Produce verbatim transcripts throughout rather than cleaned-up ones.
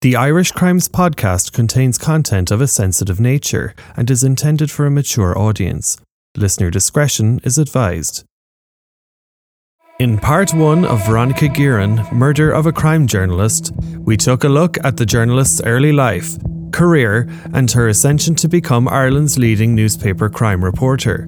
The Irish Crimes podcast contains content of a sensitive nature and is intended for a mature audience. Listener discretion is advised. In part one of Veronica Guerin, Murder of a Crime Journalist, we took a look at the journalist's early life, career, and her ascension to become Ireland's leading newspaper crime reporter.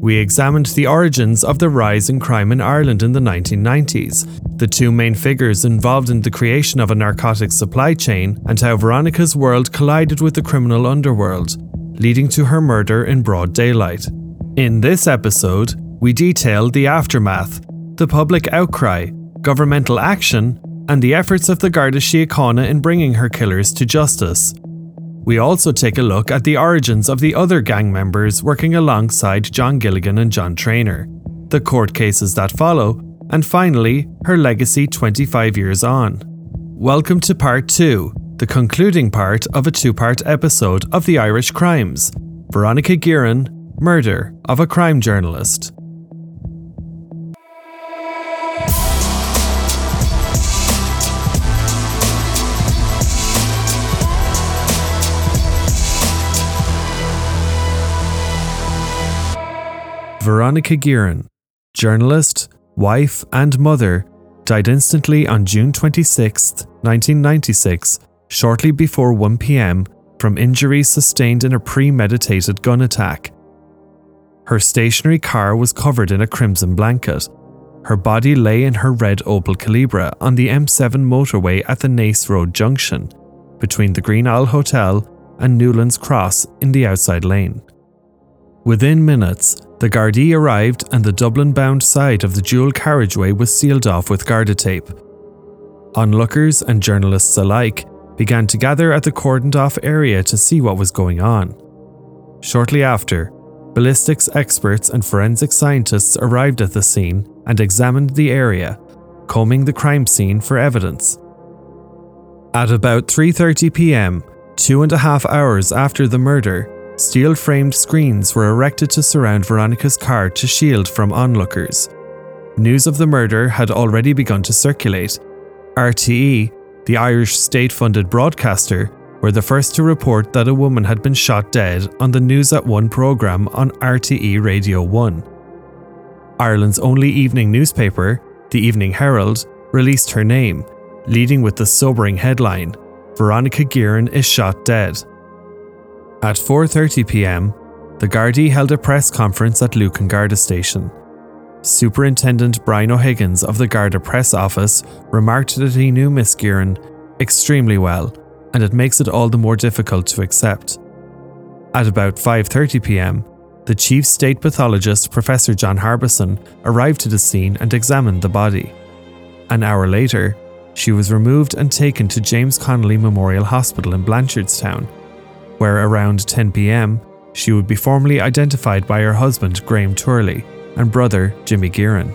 We examined the origins of the rise in crime in Ireland in the nineteen nineties, the two main figures involved in the creation of a narcotics supply chain, and how Veronica's world collided with the criminal underworld, leading to her murder in broad daylight. In this episode, we detailed the aftermath, the public outcry, governmental action, and the efforts of the Garda Síochána in bringing her killers to justice. We also take a look at the origins of the other gang members working alongside John Gilligan and John Traynor, the court cases that follow, and finally, her legacy twenty-five years on. Welcome to part two, the concluding part of a two-part episode of The Irish Crimes, Veronica Guerin, Murder of a Crime Journalist. Veronica Guerin, journalist, wife and mother, died instantly on June twenty-sixth, nineteen ninety-six, shortly before one p.m. from injuries sustained in a premeditated gun attack. Her stationary car was covered in a crimson blanket. Her body lay in her red Opel Calibra on the M seven motorway at the Naas Road junction, between the Green Isle Hotel and Newlands Cross in the outside lane. Within minutes, the Gardaí arrived and the Dublin-bound side of the dual carriageway was sealed off with Garda tape. Onlookers and journalists alike began to gather at the cordoned-off area to see what was going on. Shortly after, ballistics experts and forensic scientists arrived at the scene and examined the area, combing the crime scene for evidence. At about three thirty p.m, two and a half hours after the murder, steel-framed screens were erected to surround Veronica's car to shield from onlookers. News of the murder had already begun to circulate. R T E, the Irish state-funded broadcaster, were the first to report that a woman had been shot dead on the News at One programme on R T E Radio one. Ireland's only evening newspaper, the Evening Herald, released her name, leading with the sobering headline, "Veronica Guerin is shot dead." At four thirty p.m, the Gardaí held a press conference at Lucan Garda Station. Superintendent Brian O'Higgins of the Garda Press Office remarked that he knew Miss Guerin extremely well, and it makes it all the more difficult to accept. At about five thirty p.m, the chief state pathologist Professor John Harbison arrived to the scene and examined the body. An hour later, she was removed and taken to James Connolly Memorial Hospital in Blanchardstown, where around ten p.m, she would be formally identified by her husband Graham Turley and brother Jimmy Guerin.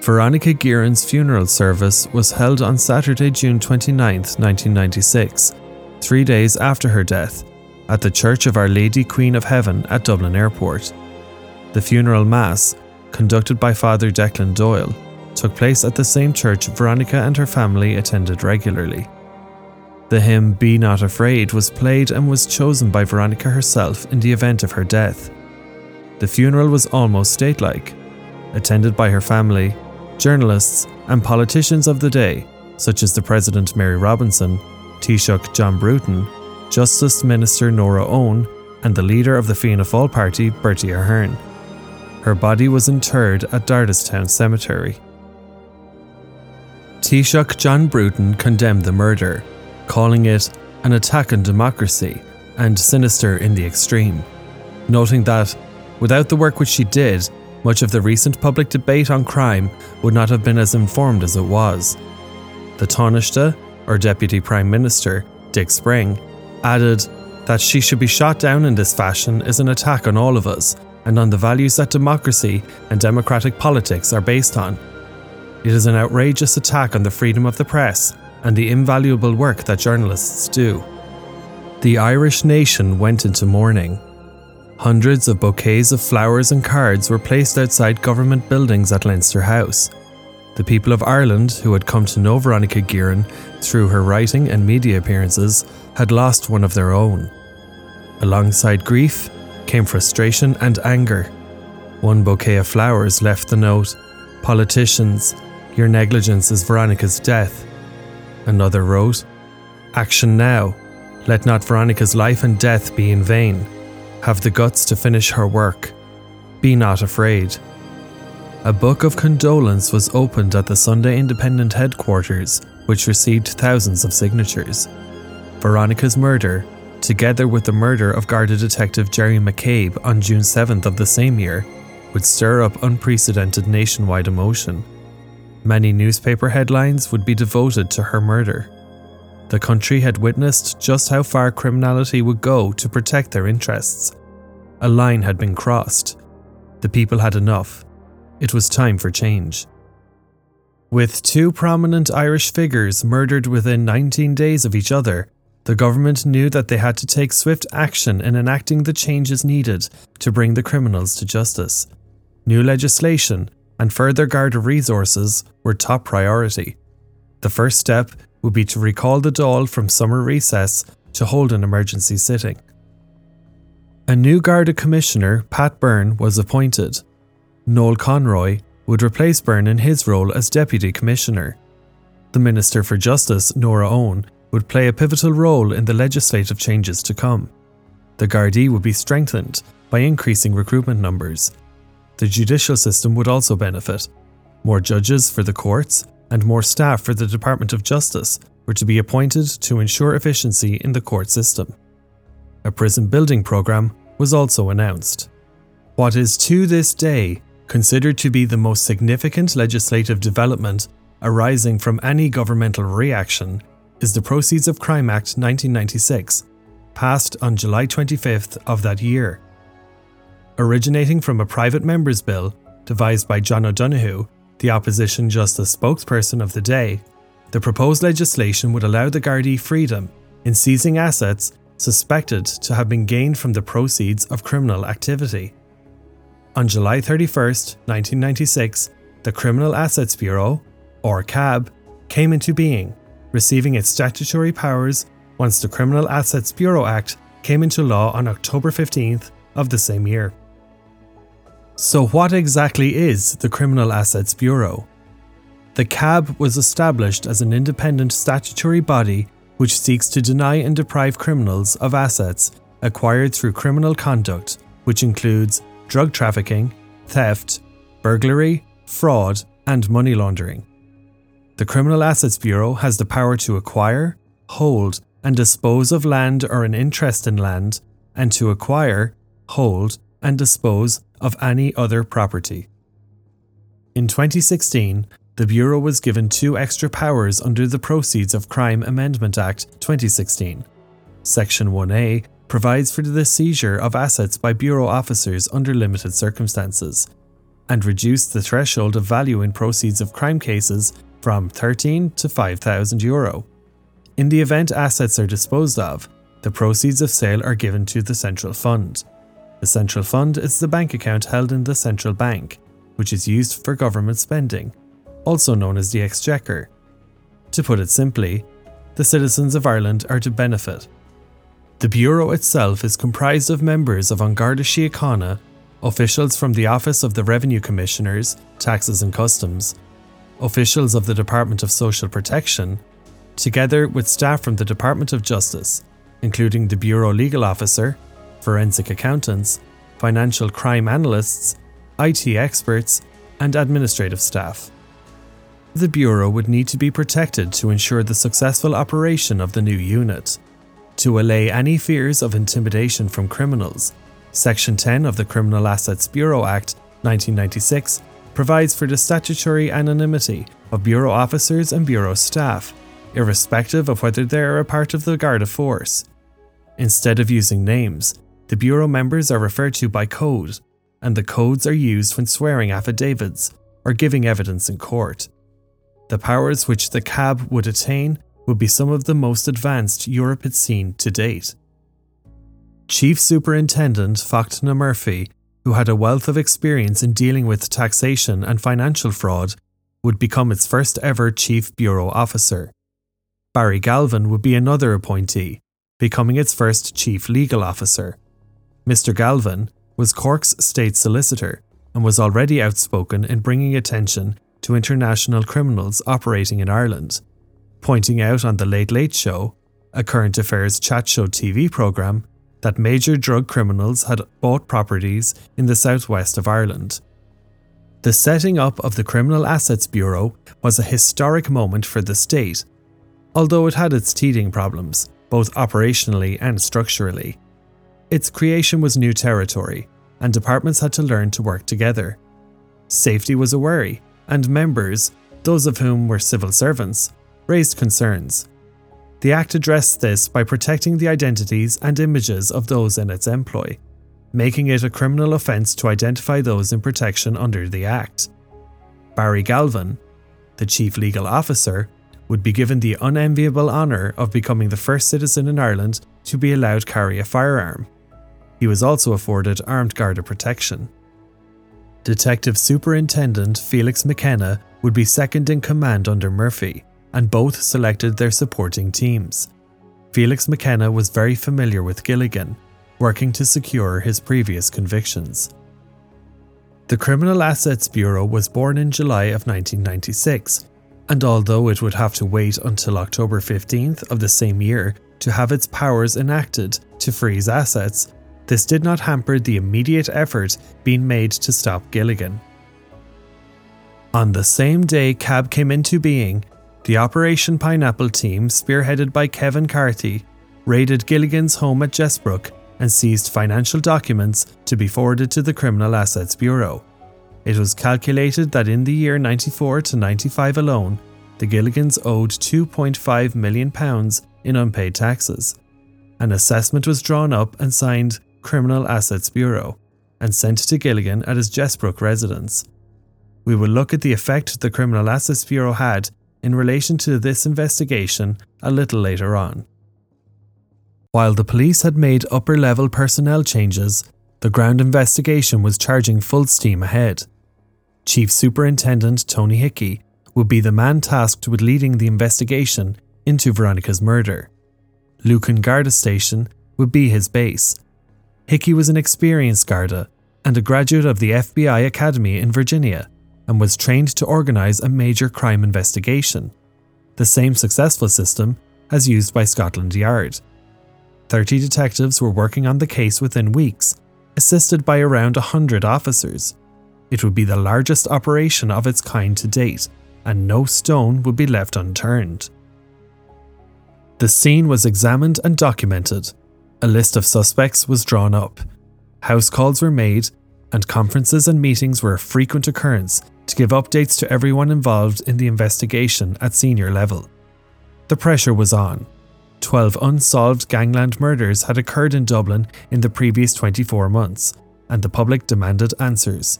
Veronica Guerin's funeral service was held on Saturday, June twenty-ninth, nineteen ninety-six, three days after her death, at the Church of Our Lady Queen of Heaven at Dublin Airport. The funeral mass, conducted by Father Declan Doyle, took place at the same church Veronica and her family attended regularly. The hymn "Be Not Afraid" was played and was chosen by Veronica herself in the event of her death. The funeral was almost state-like, attended by her family, journalists and politicians of the day, such as the President Mary Robinson, Taoiseach John Bruton, Justice Minister Nora Owen and the leader of the Fianna Fáil party Bertie Ahern. Her body was interred at Dardastown Cemetery. Taoiseach John Bruton condemned the murder, calling it an attack on democracy and sinister in the extreme, noting that, without the work which she did, much of the recent public debate on crime would not have been as informed as it was. The Taoiseach, or Deputy Prime Minister, Dick Spring, added that she should be shot down in this fashion is an attack on all of us and on the values that democracy and democratic politics are based on. It is an outrageous attack on the freedom of the press and the invaluable work that journalists do. The Irish nation went into mourning. Hundreds of bouquets of flowers and cards were placed outside government buildings at Leinster House. The people of Ireland, who had come to know Veronica Guerin through her writing and media appearances, had lost one of their own. Alongside grief came frustration and anger. One bouquet of flowers left the note, "Politicians, your negligence is Veronica's death." Another wrote, "Action now. Let not Veronica's life and death be in vain. Have the guts to finish her work. Be not afraid." A book of condolence was opened at the Sunday Independent headquarters, which received thousands of signatures. Veronica's murder, together with the murder of Garda Detective Jerry McCabe on June seventh of the same year, would stir up unprecedented nationwide emotion. Many newspaper headlines would be devoted to her murder. The country had witnessed just how far criminality would go to protect their interests. A line had been crossed. The people had enough. It was time for change. With two prominent Irish figures murdered within nineteen days of each other, the government knew that they had to take swift action in enacting the changes needed to bring the criminals to justice. New legislation and further Garda resources were top priority. The first step would be to recall the Dáil from summer recess to hold an emergency sitting. A new Garda Commissioner, Pat Byrne, was appointed. Noel Conroy would replace Byrne in his role as Deputy Commissioner. The Minister for Justice, Nora Owen, would play a pivotal role in the legislative changes to come. The Gardaí would be strengthened by increasing recruitment numbers. The judicial system would also benefit. More judges for the courts and more staff for the Department of Justice were to be appointed to ensure efficiency in the court system. A prison building programme was also announced. What is to this day considered to be the most significant legislative development arising from any governmental reaction is the Proceeds of Crime Act nineteen ninety-six, passed on July twenty-fifth of that year. Originating from a private member's bill devised by John O'Donoghue, the opposition justice spokesperson of the day, the proposed legislation would allow the Gardaí freedom in seizing assets suspected to have been gained from the proceeds of criminal activity. On July thirty-first, nineteen ninety-six, the Criminal Assets Bureau, or C A B, came into being, receiving its statutory powers once the Criminal Assets Bureau Act came into law on October fifteenth of the same year. So what exactly is the Criminal Assets Bureau? The C A B was established as an independent statutory body which seeks to deny and deprive criminals of assets acquired through criminal conduct, which includes drug trafficking, theft, burglary, fraud, and money laundering. The Criminal Assets Bureau has the power to acquire, hold, and dispose of land or an interest in land, and to acquire, hold, and dispose of any other property. In twenty sixteen, the Bureau was given two extra powers under the Proceeds of Crime Amendment Act twenty sixteen. Section one A provides for the seizure of assets by Bureau officers under limited circumstances, and reduced the threshold of value in proceeds of crime cases from thirteen thousand to five thousand euro. In the event assets are disposed of, the proceeds of sale are given to the Central Fund. The Central Fund is the bank account held in the Central Bank, which is used for government spending, also known as the Exchequer. To put it simply, the citizens of Ireland are to benefit. The Bureau itself is comprised of members of An Garda Síochána, officials from the Office of the Revenue Commissioners, Taxes and Customs, officials of the Department of Social Protection, together with staff from the Department of Justice, including the Bureau Legal Officer, forensic accountants, financial crime analysts, I T experts, and administrative staff. The Bureau would need to be protected to ensure the successful operation of the new unit. To allay any fears of intimidation from criminals, Section ten of the Criminal Assets Bureau Act nineteen ninety-six provides for the statutory anonymity of Bureau officers and Bureau staff, irrespective of whether they are a part of the Garda force. Instead of using names, the Bureau members are referred to by code, and the codes are used when swearing affidavits or giving evidence in court. The powers which the C A B would attain would be some of the most advanced Europe had seen to date. Chief Superintendent Fochteau Murphy, who had a wealth of experience in dealing with taxation and financial fraud, would become its first ever Chief Bureau Officer. Barry Galvin would be another appointee, becoming its first Chief Legal Officer. Mister Galvin was Cork's State Solicitor and was already outspoken in bringing attention to international criminals operating in Ireland, pointing out on The Late Late Show, a current affairs chat show T V programme, that major drug criminals had bought properties in the southwest of Ireland. The setting up of the Criminal Assets Bureau was a historic moment for the state, although it had its teething problems, both operationally and structurally. Its creation was new territory, and departments had to learn to work together. Safety was a worry, and members, those of whom were civil servants, raised concerns. The Act addressed this by protecting the identities and images of those in its employ, making it a criminal offence to identify those in protection under the Act. Barry Galvin, the Chief Legal Officer, would be given the unenviable honour of becoming the first citizen in Ireland to be allowed to carry a firearm. He was also afforded armed Garda protection. Detective Superintendent Felix McKenna would be second in command under Murphy, and both selected their supporting teams. Felix McKenna was very familiar with Gilligan, working to secure his previous convictions. The Criminal Assets Bureau was born in July of nineteen ninety-six, and although it would have to wait until October fifteenth of the same year to have its powers enacted to freeze assets, this did not hamper the immediate effort being made to stop Gilligan. On the same day C A B came into being, the Operation Pineapple team, spearheaded by Kevin Carthy, raided Gilligan's home at Jessbrook and seized financial documents to be forwarded to the Criminal Assets Bureau. It was calculated that in the year ninety-four to ninety-five alone, the Gilligans owed two point five million pounds in unpaid taxes. An assessment was drawn up and signed Criminal Assets Bureau and sent to Gilligan at his Jessbrook residence. We will look at the effect the Criminal Assets Bureau had in relation to this investigation a little later on. While the police had made upper-level personnel changes, the ground investigation was charging full steam ahead. Chief Superintendent Tony Hickey would be the man tasked with leading the investigation into Veronica's murder. Lucan Garda Station would be his base. Hickey was an experienced Garda and a graduate of the F B I Academy in Virginia and was trained to organise a major crime investigation, the same successful system as used by Scotland Yard. Thirty detectives were working on the case within weeks, assisted by around one hundred officers. It would be the largest operation of its kind to date, and no stone would be left unturned. The scene was examined and documented. A list of suspects was drawn up. House calls were made, and conferences and meetings were a frequent occurrence to give updates to everyone involved in the investigation at senior level. The pressure was on. Twelve unsolved gangland murders had occurred in Dublin in the previous twenty-four months, and the public demanded answers.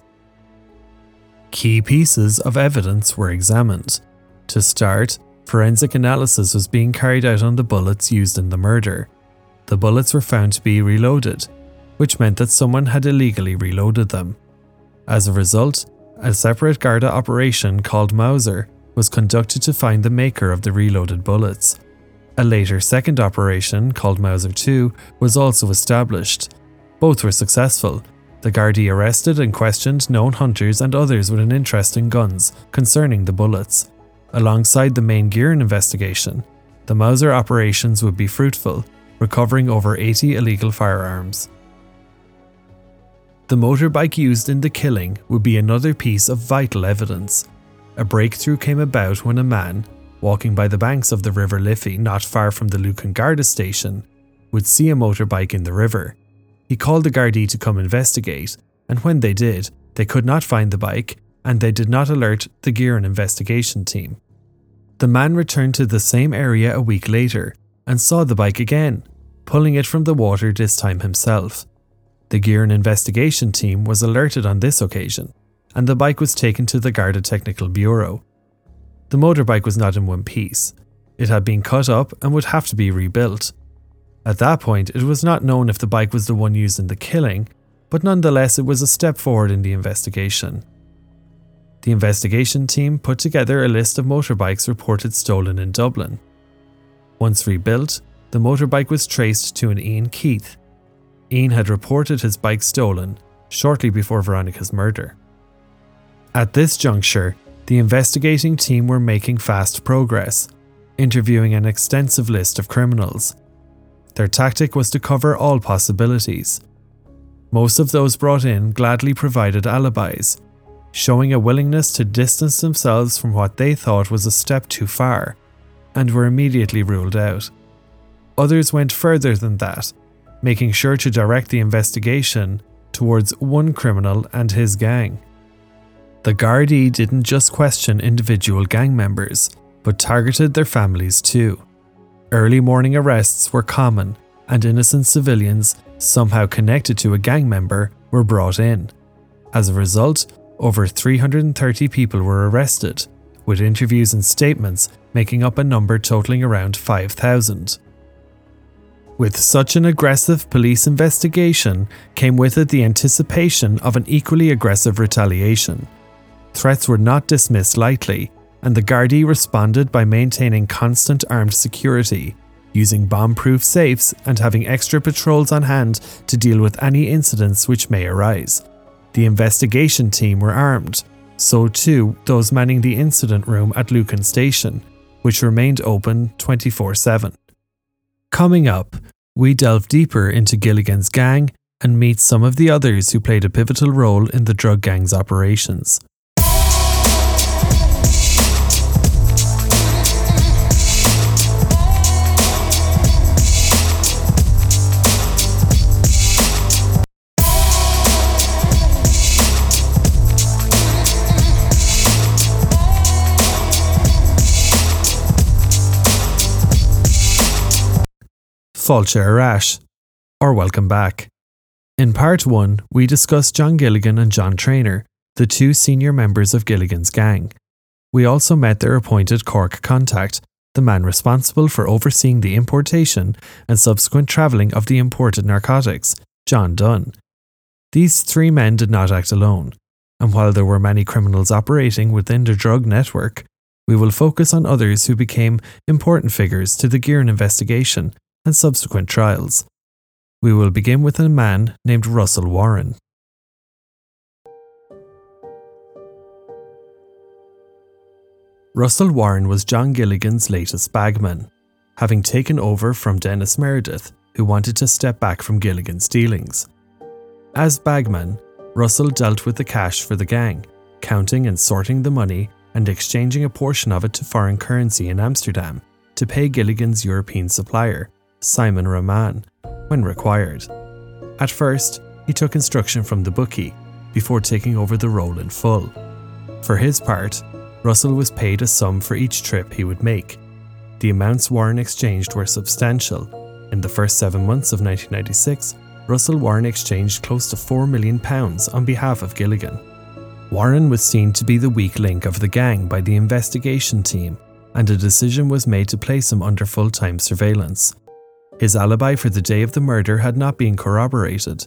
Key pieces of evidence were examined. To start, forensic analysis was being carried out on the bullets used in the murder. The bullets were found to be reloaded, which meant that someone had illegally reloaded them. As a result, a separate Garda operation called Mauser was conducted to find the maker of the reloaded bullets. A later second operation, called Mauser two, was also established. Both were successful. The Gardaí arrested and questioned known hunters and others with an interest in guns concerning the bullets. Alongside the main Guerin investigation, the Mauser operations would be fruitful, recovering over eighty illegal firearms. The motorbike used in the killing would be another piece of vital evidence. A breakthrough came about when a man, walking by the banks of the River Liffey not far from the Lucan Garda Station, would see a motorbike in the river. He called the Gardaí to come investigate, and when they did, they could not find the bike, and they did not alert the Guerin investigation team. The man returned to the same area a week later and saw the bike again, pulling it from the water this time himself. The Guerin investigation team was alerted on this occasion, and the bike was taken to the Garda Technical Bureau. The motorbike was not in one piece. It had been cut up and would have to be rebuilt. At that point, it was not known if the bike was the one used in the killing, but nonetheless it was a step forward in the investigation. The investigation team put together a list of motorbikes reported stolen in Dublin. Once rebuilt, the motorbike was traced to an Ian Keith. Ian had reported his bike stolen shortly before Veronica's murder. At this juncture, the investigating team were making fast progress, interviewing an extensive list of criminals. Their tactic was to cover all possibilities. Most of those brought in gladly provided alibis, showing a willingness to distance themselves from what they thought was a step too far, and were immediately ruled out. Others went further than that, making sure to direct the investigation towards one criminal and his gang. The Gardaí didn't just question individual gang members, but targeted their families too. Early morning arrests were common, and innocent civilians, somehow connected to a gang member, were brought in. As a result, over three hundred thirty people were arrested, with interviews and statements making up a number totaling around five thousand. With such an aggressive police investigation came with it the anticipation of an equally aggressive retaliation. Threats were not dismissed lightly, and the Gardaí responded by maintaining constant armed security, using bomb-proof safes and having extra patrols on hand to deal with any incidents which may arise. The investigation team were armed, so too those manning the incident room at Lucan Station, which remained open twenty-four seven. Coming up, we delve deeper into Gilligan's gang and meet some of the others who played a pivotal role in the drug gang's operations. Fáilte Arás, or welcome back. In part one, we discuss John Gilligan and John Traynor, the two senior members of Gilligan's gang. We also met their appointed Cork contact, the man responsible for overseeing the importation and subsequent travelling of the imported narcotics, John Dunn. These three men did not act alone, and while there were many criminals operating within the drug network, we will focus on others who became important figures to the Guerin investigation and subsequent trials. We will begin with a man named Russell Warren. Russell Warren was John Gilligan's latest bagman, having taken over from Dennis Meredith, who wanted to step back from Gilligan's dealings. As bagman, Russell dealt with the cash for the gang, counting and sorting the money and exchanging a portion of it to foreign currency in Amsterdam to pay Gilligan's European supplier, Simon Rahman, when required. At first, he took instruction from the bookie, before taking over the role in full. For his part, Russell was paid a sum for each trip he would make. The amounts Warren exchanged were substantial. In the first seven months of nineteen ninety-six, Russell Warren exchanged close to four million pounds on behalf of Gilligan. Warren was seen to be the weak link of the gang by the investigation team, and a decision was made to place him under full-time surveillance. His alibi for the day of the murder had not been corroborated.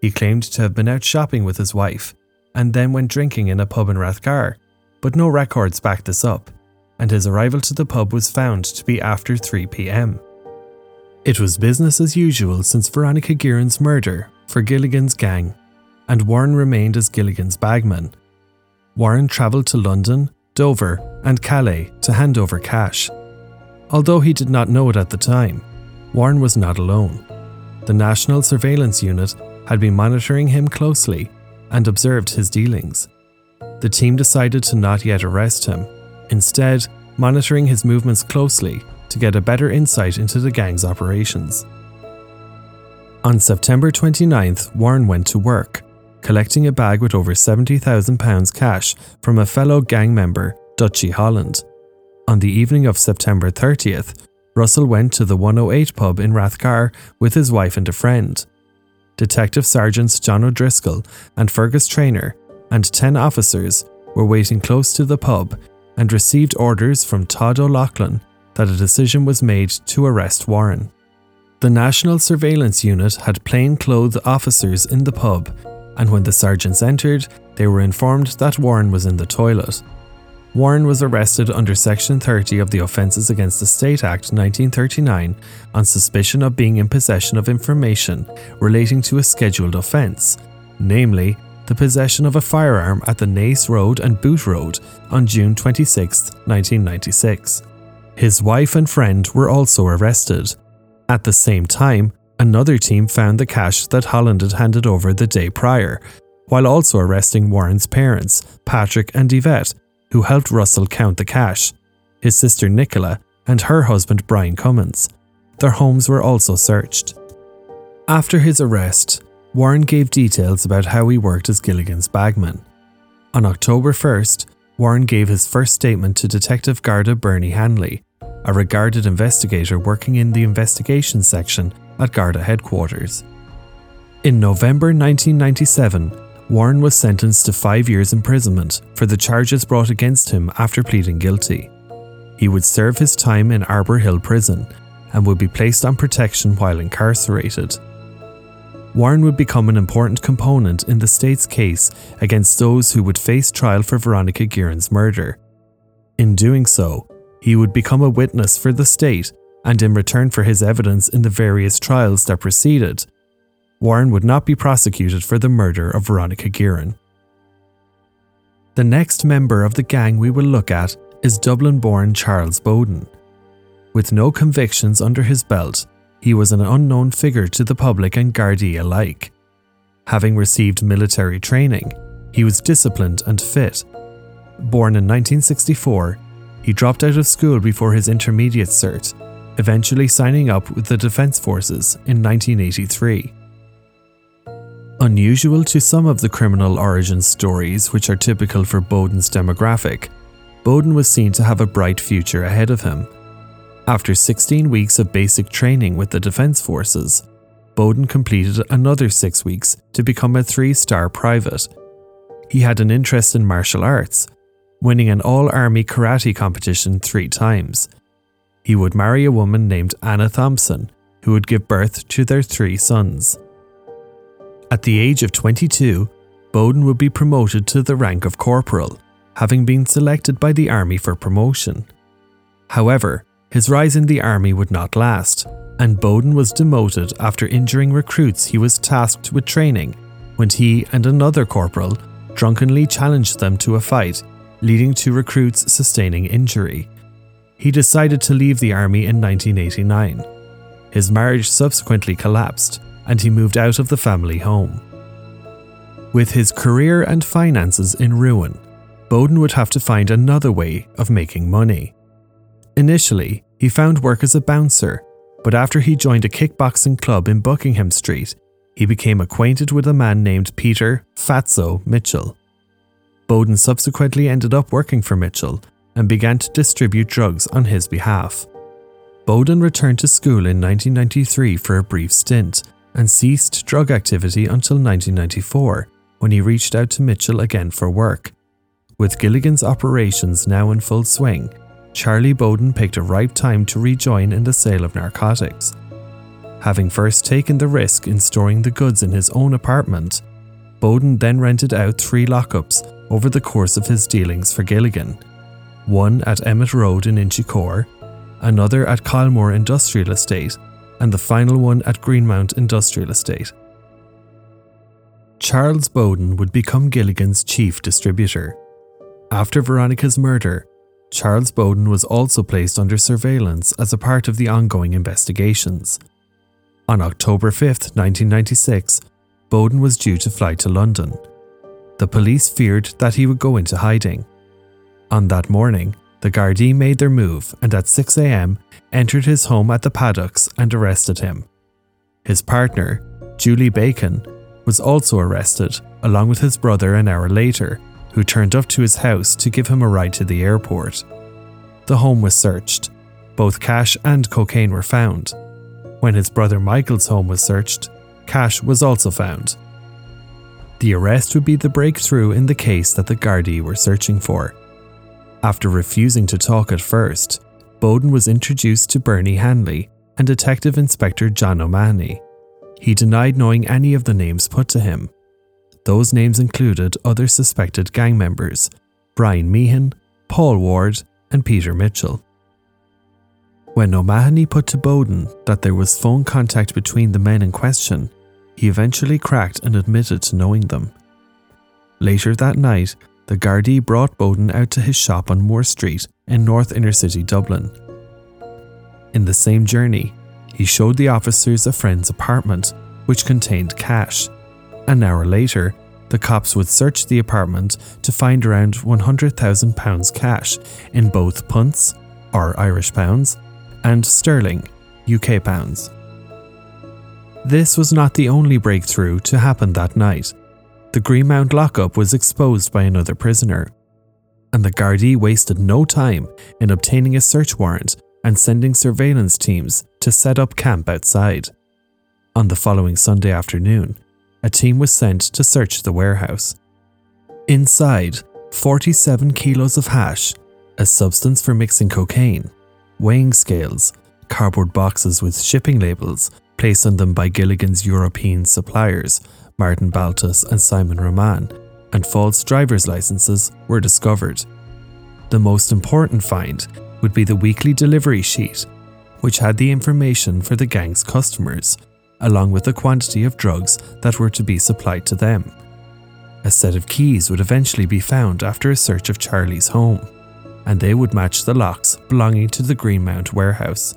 He claimed to have been out shopping with his wife, and then went drinking in a pub in Rathgar, but no records backed this up, and his arrival to the pub was found to be after three p m. It was business as usual since Veronica Guerin's murder for Gilligan's gang, and Warren remained as Gilligan's bagman. Warren travelled to London, Dover, and Calais to hand over cash. Although he did not know it at the time, Warren was not alone. The National Surveillance Unit had been monitoring him closely and observed his dealings. The team decided to not yet arrest him, instead monitoring his movements closely to get a better insight into the gang's operations. On September twenty-ninth, Warren went to work, collecting a bag with over seventy thousand pounds cash from a fellow gang member, Dutchie Holland. On the evening of September thirtieth, Russell went to the one oh eight pub in Rathgar with his wife and a friend. Detective Sergeants John O'Driscoll and Fergus Traynor and ten officers were waiting close to the pub and received orders from Todd O'Loughlin that a decision was made to arrest Warren. The National Surveillance Unit had plainclothes officers in the pub, and when the sergeants entered, they were informed that Warren was in the toilet. Warren was arrested under Section thirty of the Offences Against the State Act nineteen thirty-nine on suspicion of being in possession of information relating to a scheduled offence, namely, the possession of a firearm at the Naas Road and Boot Road on June twenty-sixth, nineteen ninety-six. His wife and friend were also arrested. At the same time, another team found the cash that Holland had handed over the day prior, while also arresting Warren's parents, Patrick and Yvette, who helped Russell count the cash, his sister Nicola and her husband Brian Cummins. Their homes were also searched. After his arrest, Warren gave details about how he worked as Gilligan's bagman. On October first, Warren gave his first statement to Detective Garda Bernie Hanley, a regarded investigator working in the investigation section at Garda headquarters. In November nineteen ninety-seven, Warren was sentenced to five years imprisonment for the charges brought against him after pleading guilty. He would serve his time in Arbor Hill Prison and would be placed on protection while incarcerated. Warren would become an important component in the state's case against those who would face trial for Veronica Guerin's murder. In doing so, he would become a witness for the state, and in return for his evidence in the various trials that preceded, Warren would not be prosecuted for the murder of Veronica Guerin. The next member of the gang we will look at is Dublin-born Charles Bowden. With no convictions under his belt, he was an unknown figure to the public and Gardaí alike. Having received military training, he was disciplined and fit. Born in nineteen sixty-four, he dropped out of school before his intermediate cert, eventually signing up with the Defence Forces in nineteen eighty-three. Unusual to some of the criminal origin stories which are typical for Bowden's demographic, Bowden was seen to have a bright future ahead of him. After sixteen weeks of basic training with the Defence Forces, Bowden completed another six weeks to become a three-star private. He had an interest in martial arts, winning an all-army karate competition three times. He would marry a woman named Anna Thompson, who would give birth to their three sons. At the age of twenty-two, Bowden would be promoted to the rank of corporal, having been selected by the army for promotion. However, his rise in the army would not last, and Bowden was demoted after injuring recruits he was tasked with training when he and another corporal drunkenly challenged them to a fight, leading to recruits sustaining injury. He decided to leave the army in nineteen eighty-nine. His marriage subsequently collapsed, and he moved out of the family home. With his career and finances in ruin, Bowden would have to find another way of making money. Initially, he found work as a bouncer, but after he joined a kickboxing club in Buckingham Street, he became acquainted with a man named Peter Fatso Mitchell. Bowden subsequently ended up working for Mitchell and began to distribute drugs on his behalf. Bowden returned to school in nineteen ninety-three for a brief stint, and ceased drug activity until nineteen ninety-four, when he reached out to Mitchell again for work. With Gilligan's operations now in full swing, Charlie Bowden picked a ripe time to rejoin in the sale of narcotics. Having first taken the risk in storing the goods in his own apartment, Bowden then rented out three lockups over the course of his dealings for Gilligan. One at Emmett Road in Inchicore, another at Colmore Industrial Estate, and the final one at Greenmount Industrial Estate. Charles Bowden would become Gilligan's chief distributor. After Veronica's murder, Charles Bowden was also placed under surveillance as a part of the ongoing investigations. On October fifth, nineteen ninety-six, Bowden was due to fly to London. The police feared that he would go into hiding. On that morning, the Gardaí made their move and at six a m entered his home at the Paddocks and arrested him. His partner, Julie Bacon, was also arrested along with his brother an hour later, who turned up to his house to give him a ride to the airport. The home was searched. Both cash and cocaine were found. When his brother Michael's home was searched, cash was also found. The arrest would be the breakthrough in the case that the Gardaí were searching for. After refusing to talk at first, Bowden was introduced to Bernie Hanley and Detective Inspector John O'Mahony. He denied knowing any of the names put to him. Those names included other suspected gang members, Brian Meehan, Paul Ward and Peter Mitchell. When O'Mahony put to Bowden that there was phone contact between the men in question, he eventually cracked and admitted to knowing them. Later that night, the Gardaí brought Bowden out to his shop on Moore Street in North Inner City Dublin. In the same journey, he showed the officers a friend's apartment, which contained cash. An hour later, the cops would search the apartment to find around one hundred thousand pounds cash in both punts, or Irish pounds, and sterling, U K pounds. This was not the only breakthrough to happen that night. The Greenmount lockup was exposed by another prisoner, and the Gardaí wasted no time in obtaining a search warrant and sending surveillance teams to set up camp outside. On the following Sunday afternoon, a team was sent to search the warehouse. Inside, forty-seven kilos of hash, a substance for mixing cocaine, weighing scales, cardboard boxes with shipping labels placed on them by Gilligan's European suppliers, Martin Baltus and Simon Roman, and false driver's licenses were discovered. The most important find would be the weekly delivery sheet, which had the information for the gang's customers, along with the quantity of drugs that were to be supplied to them. A set of keys would eventually be found after a search of Charlie's home, and they would match the locks belonging to the Greenmount warehouse.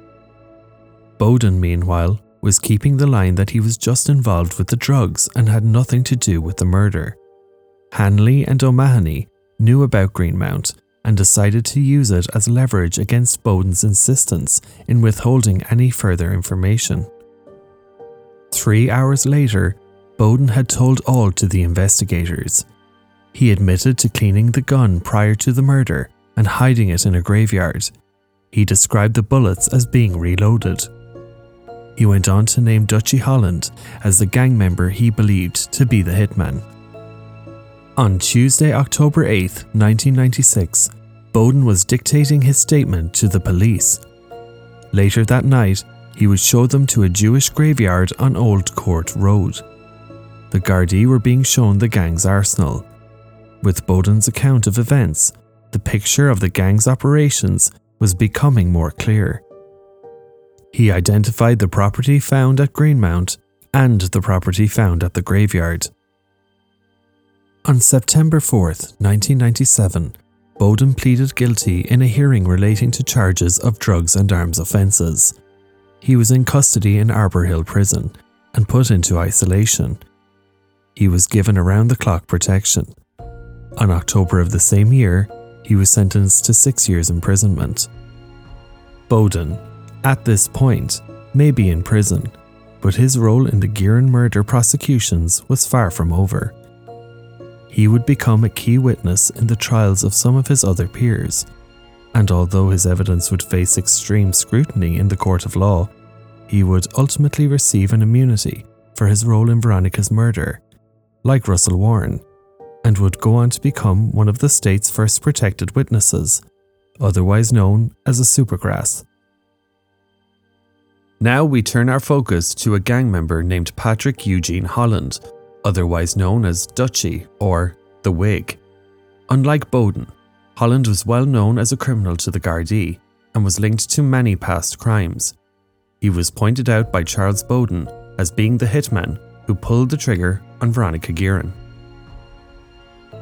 Bowden, meanwhile, was keeping the line that he was just involved with the drugs and had nothing to do with the murder. Hanley and O'Mahony knew about Greenmount and decided to use it as leverage against Bowden's insistence in withholding any further information. Three hours later, Bowden had told all to the investigators. He admitted to cleaning the gun prior to the murder and hiding it in a graveyard. He described the bullets as being reloaded. He went on to name Dutchy Holland as the gang member he believed to be the hitman. On Tuesday, October eighth, nineteen ninety-six, Bowden was dictating his statement to the police. Later that night, he would show them to a Jewish graveyard on Old Court Road. The Gardaí were being shown the gang's arsenal. With Bowden's account of events, the picture of the gang's operations was becoming more clear. He identified the property found at Greenmount and the property found at the graveyard. On September fourth, nineteen ninety-seven, Bowden pleaded guilty in a hearing relating to charges of drugs and arms offences. He was in custody in Arbor Hill Prison and put into isolation. He was given around-the-clock protection. On October of the same year, he was sentenced to six years imprisonment. Bowden, at this point, may be in prison, but his role in the Guerin murder prosecutions was far from over. He would become a key witness in the trials of some of his other peers, and although his evidence would face extreme scrutiny in the court of law, he would ultimately receive an immunity for his role in Veronica's murder, like Russell Warren, and would go on to become one of the state's first protected witnesses, otherwise known as a supergrass. Now we turn our focus to a gang member named Patrick Eugene Holland, otherwise known as Dutchy or the Whig. Unlike Bowden, Holland was well known as a criminal to the Gardaí and was linked to many past crimes. He was pointed out by Charles Bowden as being the hitman who pulled the trigger on Veronica Guerin.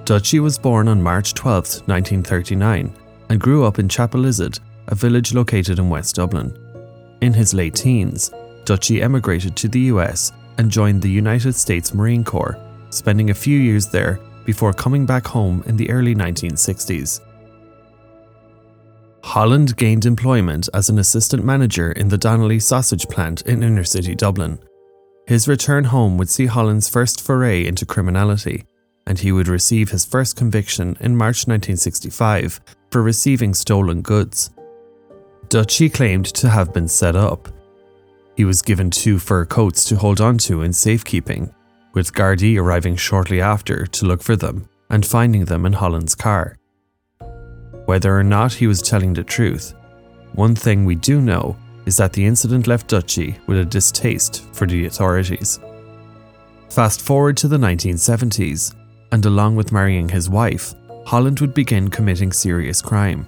Dutchy was born on March twelfth, nineteen thirty-nine and grew up in Chapelizod, a village located in West Dublin. In his late teens, Dutchy emigrated to the U S and joined the United States Marine Corps, spending a few years there before coming back home in the early nineteen sixties. Holland gained employment as an assistant manager in the Donnelly sausage plant in inner city Dublin. His return home would see Holland's first foray into criminality, and he would receive his first conviction in March nineteen sixty-five for receiving stolen goods. Dutchy claimed to have been set up. He was given two fur coats to hold onto in safekeeping, with Gardaí arriving shortly after to look for them and finding them in Holland's car. Whether or not he was telling the truth, one thing we do know is that the incident left Dutchy with a distaste for the authorities. Fast forward to the nineteen seventies, and along with marrying his wife, Holland would begin committing serious crime.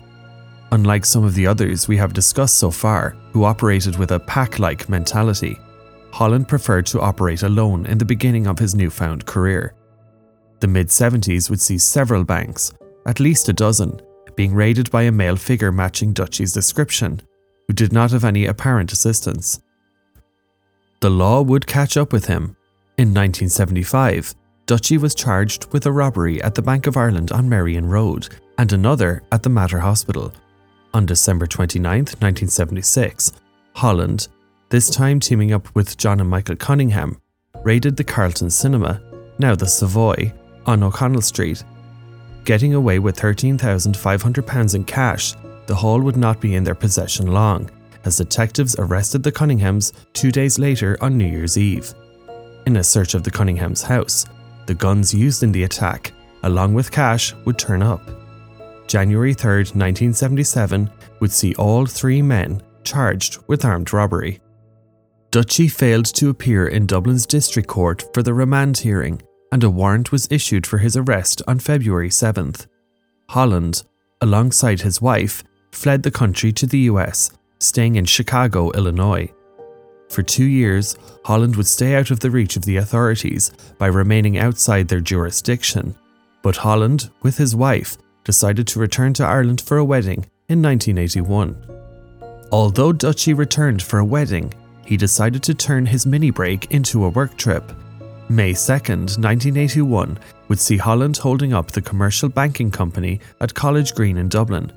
Unlike some of the others we have discussed so far, who operated with a pack-like mentality, Holland preferred to operate alone in the beginning of his newfound career. The mid-seventies would see several banks, at least a dozen, being raided by a male figure matching Dutchy's description, who did not have any apparent assistance. The law would catch up with him. In nineteen seventy-five, Dutchy was charged with a robbery at the Bank of Ireland on Merrion Road and another at the Mater Hospital. On December twenty-ninth, nineteen seventy-six, Holland, this time teaming up with John and Michael Cunningham, raided the Carlton Cinema, now the Savoy, on O'Connell Street. Getting away with thirteen thousand five hundred pounds in cash, the haul would not be in their possession long, as detectives arrested the Cunninghams two days later on New Year's Eve. In a search of the Cunninghams' house, the guns used in the attack, along with cash, would turn up. January third, nineteen seventy-seven would see all three men charged with armed robbery. Dutchy failed to appear in Dublin's district court for the remand hearing, and a warrant was issued for his arrest on February seventh. Holland, alongside his wife, fled the country to the U S, staying in Chicago, Illinois. For two years, Holland would stay out of the reach of the authorities by remaining outside their jurisdiction, but Holland, with his wife, decided to return to Ireland for a wedding in nineteen eighty-one. Although Dutchy returned for a wedding, he decided to turn his mini-break into a work trip. May second, nineteen eighty-one would see Holland holding up the commercial banking company at College Green in Dublin,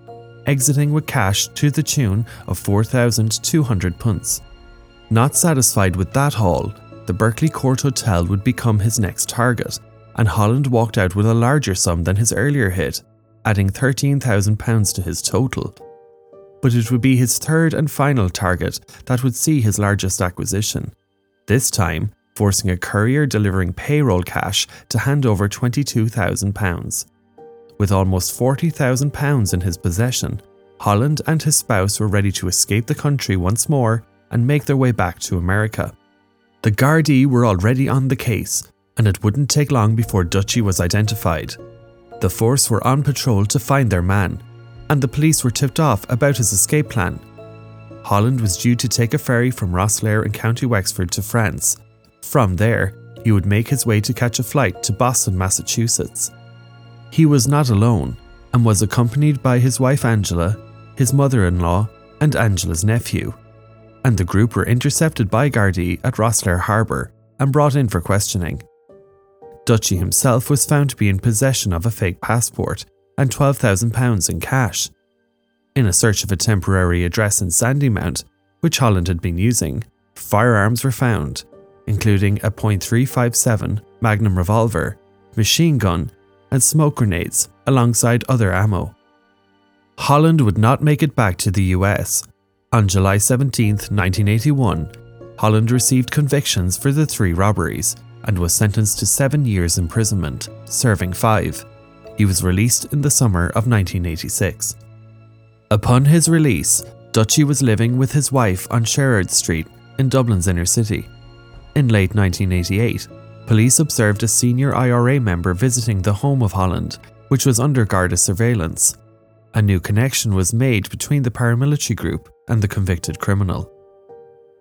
exiting with cash to the tune of four thousand two hundred punts. Not satisfied with that haul, the Berkeley Court Hotel would become his next target, and Holland walked out with a larger sum than his earlier hit, adding thirteen thousand pounds to his total. But it would be his third and final target that would see his largest acquisition, this time forcing a courier delivering payroll cash to hand over twenty-two thousand pounds. With almost forty thousand pounds in his possession, Holland and his spouse were ready to escape the country once more and make their way back to America. The Gardaí were already on the case, and it wouldn't take long before Dutchy was identified. The force were on patrol to find their man, and the police were tipped off about his escape plan. Holland was due to take a ferry from Rosslare in County Wexford to France. From there, he would make his way to catch a flight to Boston, Massachusetts. He was not alone, and was accompanied by his wife Angela, his mother-in-law, and Angela's nephew, and the group were intercepted by Gardaí at Rosslare Harbour and brought in for questioning. Dutchy himself was found to be in possession of a fake passport and twelve thousand pounds in cash. In a search of a temporary address in Sandymount, which Holland had been using, firearms were found, including a point three five seven Magnum revolver, machine gun, and smoke grenades, alongside other ammo. Holland would not make it back to the U S. On July seventeenth, nineteen eighty-one, Holland received convictions for the three robberies and was sentenced to seven years imprisonment, serving five. He was released in the summer of nineteen eighty-six. Upon his release, Dutchy was living with his wife on Sherard Street in Dublin's inner city. In late nineteen eighty-eight, police observed a senior I R A member visiting the home of Holland, which was under Garda surveillance. A new connection was made between the paramilitary group and the convicted criminal.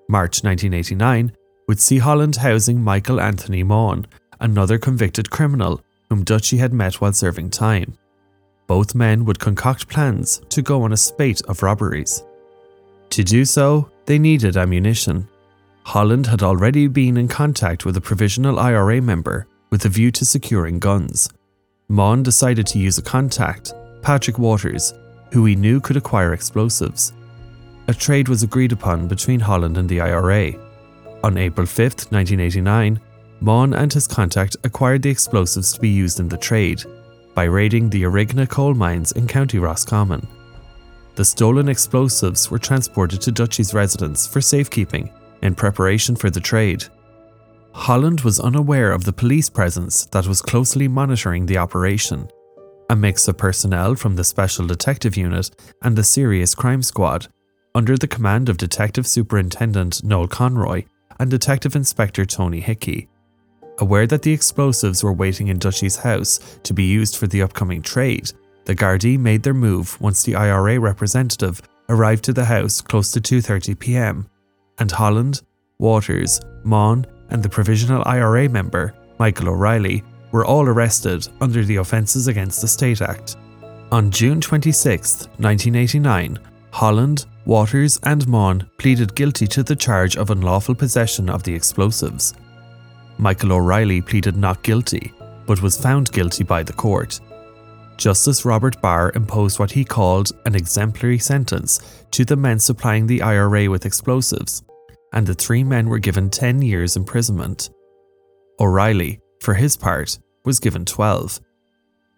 March nineteen eighty-nine would see Holland housing Michael Anthony Maughan, another convicted criminal whom Dutchy had met while serving time. Both men would concoct plans to go on a spate of robberies. To do so, they needed ammunition. Holland had already been in contact with a provisional I R A member with a view to securing guns. Maughan decided to use a contact, Patrick Waters, who he knew could acquire explosives. A trade was agreed upon between Holland and the I R A. On April fifth, nineteen eighty-nine, Maughan and his contact acquired the explosives to be used in the trade by raiding the Erigna coal mines in County Roscommon. The stolen explosives were transported to Dutchy's residence for safekeeping in preparation for the trade. Holland was unaware of the police presence that was closely monitoring the operation. A mix of personnel from the Special Detective Unit and the Serious Crime Squad, under the command of Detective Superintendent Noel Conroy and Detective Inspector Tony Hickey. Aware that the explosives were waiting in Duchy's house to be used for the upcoming trade, the Gardaí made their move once the I R A representative arrived to the house close to two thirty p m, and Holland, Waters, Maughan and the provisional I R A member, Michael O'Reilly, were all arrested under the Offences Against the State Act. On June twenty-sixth, nineteen eighty-nine, Holland, Waters and Maughan pleaded guilty to the charge of unlawful possession of the explosives. Michael O'Reilly pleaded not guilty, but was found guilty by the court. Justice Robert Barr imposed what he called an exemplary sentence to the men supplying the I R A with explosives, and the three men were given ten years imprisonment. O'Reilly, for his part, was given twelve.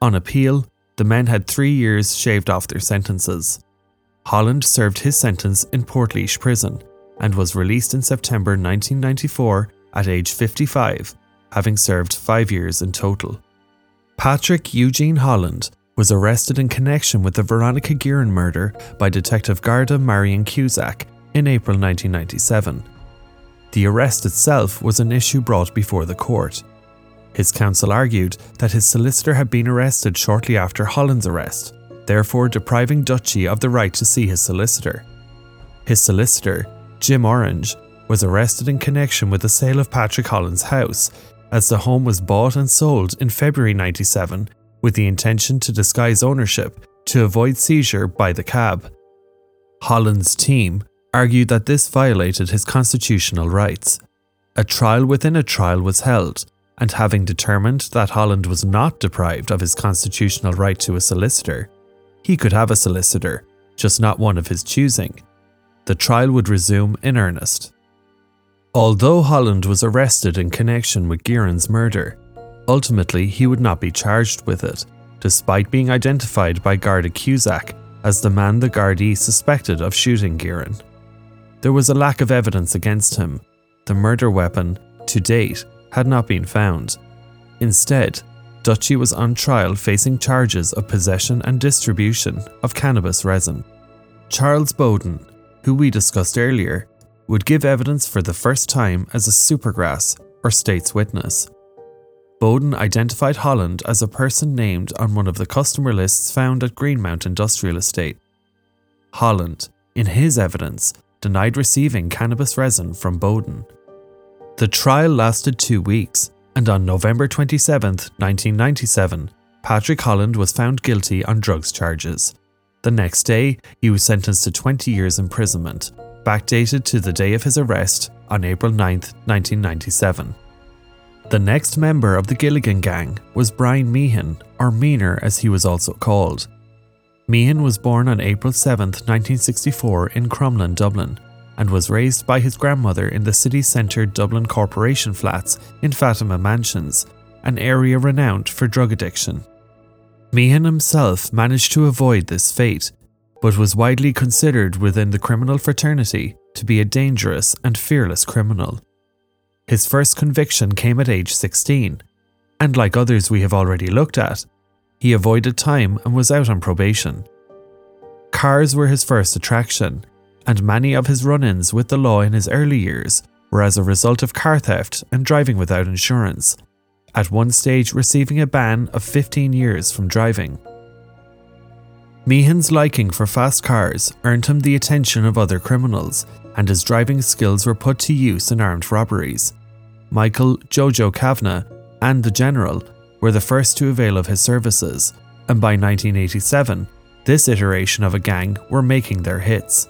On appeal, the men had three years shaved off their sentences. Holland served his sentence in Portlaoise prison and was released in September nineteen ninety-four at age fifty-five, having served five years in total. Patrick Eugene Holland was arrested in connection with the Veronica Guerin murder by Detective Garda Marion Cusack in April nineteen ninety-seven. The arrest itself was an issue brought before the court. His counsel argued that his solicitor had been arrested shortly after Holland's arrest, therefore depriving Duchy of the right to see his solicitor. His solicitor, Jim Orange, was arrested in connection with the sale of Patrick Holland's house, as the home was bought and sold in February ninety-seven with the intention to disguise ownership to avoid seizure by the C A B. Holland's team argued that this violated his constitutional rights. A trial within a trial was held, and having determined that Holland was not deprived of his constitutional right to a solicitor, he could have a solicitor, just not one of his choosing. The trial would resume in earnest. Although Holland was arrested in connection with Guerin's murder, ultimately he would not be charged with it, despite being identified by Garda Cusack as the man the Gardaí suspected of shooting Guerin. There was a lack of evidence against him. The murder weapon, to date, had not been found. Instead, Duchy was on trial facing charges of possession and distribution of cannabis resin. Charles Bowden, who we discussed earlier, would give evidence for the first time as a supergrass or state's witness. Bowden identified Holland as a person named on one of the customer lists found at Greenmount Industrial Estate. Holland, in his evidence, denied receiving cannabis resin from Bowden. The trial lasted two weeks. And on November twenty-seventh, nineteen ninety-seven, Patrick Holland was found guilty on drugs charges. The next day, he was sentenced to twenty years imprisonment, backdated to the day of his arrest on April ninth, nineteen ninety-seven. The next member of the Gilligan gang was Brian Meehan, or Meaner as he was also called. Meehan was born on April seventh, nineteen sixty-four in Crumlin, Dublin, and was raised by his grandmother in the city-centre Dublin Corporation flats in Fatima Mansions, an area renowned for drug addiction. Meehan himself managed to avoid this fate, but was widely considered within the criminal fraternity to be a dangerous and fearless criminal. His first conviction came at age sixteen, and like others we have already looked at, he avoided time and was out on probation. Cars were his first attraction, and many of his run-ins with the law in his early years were as a result of car theft and driving without insurance, at one stage receiving a ban of fifteen years from driving. Meehan's liking for fast cars earned him the attention of other criminals, and his driving skills were put to use in armed robberies. Michael Jojo Kavanagh and the General were the first to avail of his services, and by nineteen eighty-seven, this iteration of a gang were making their hits.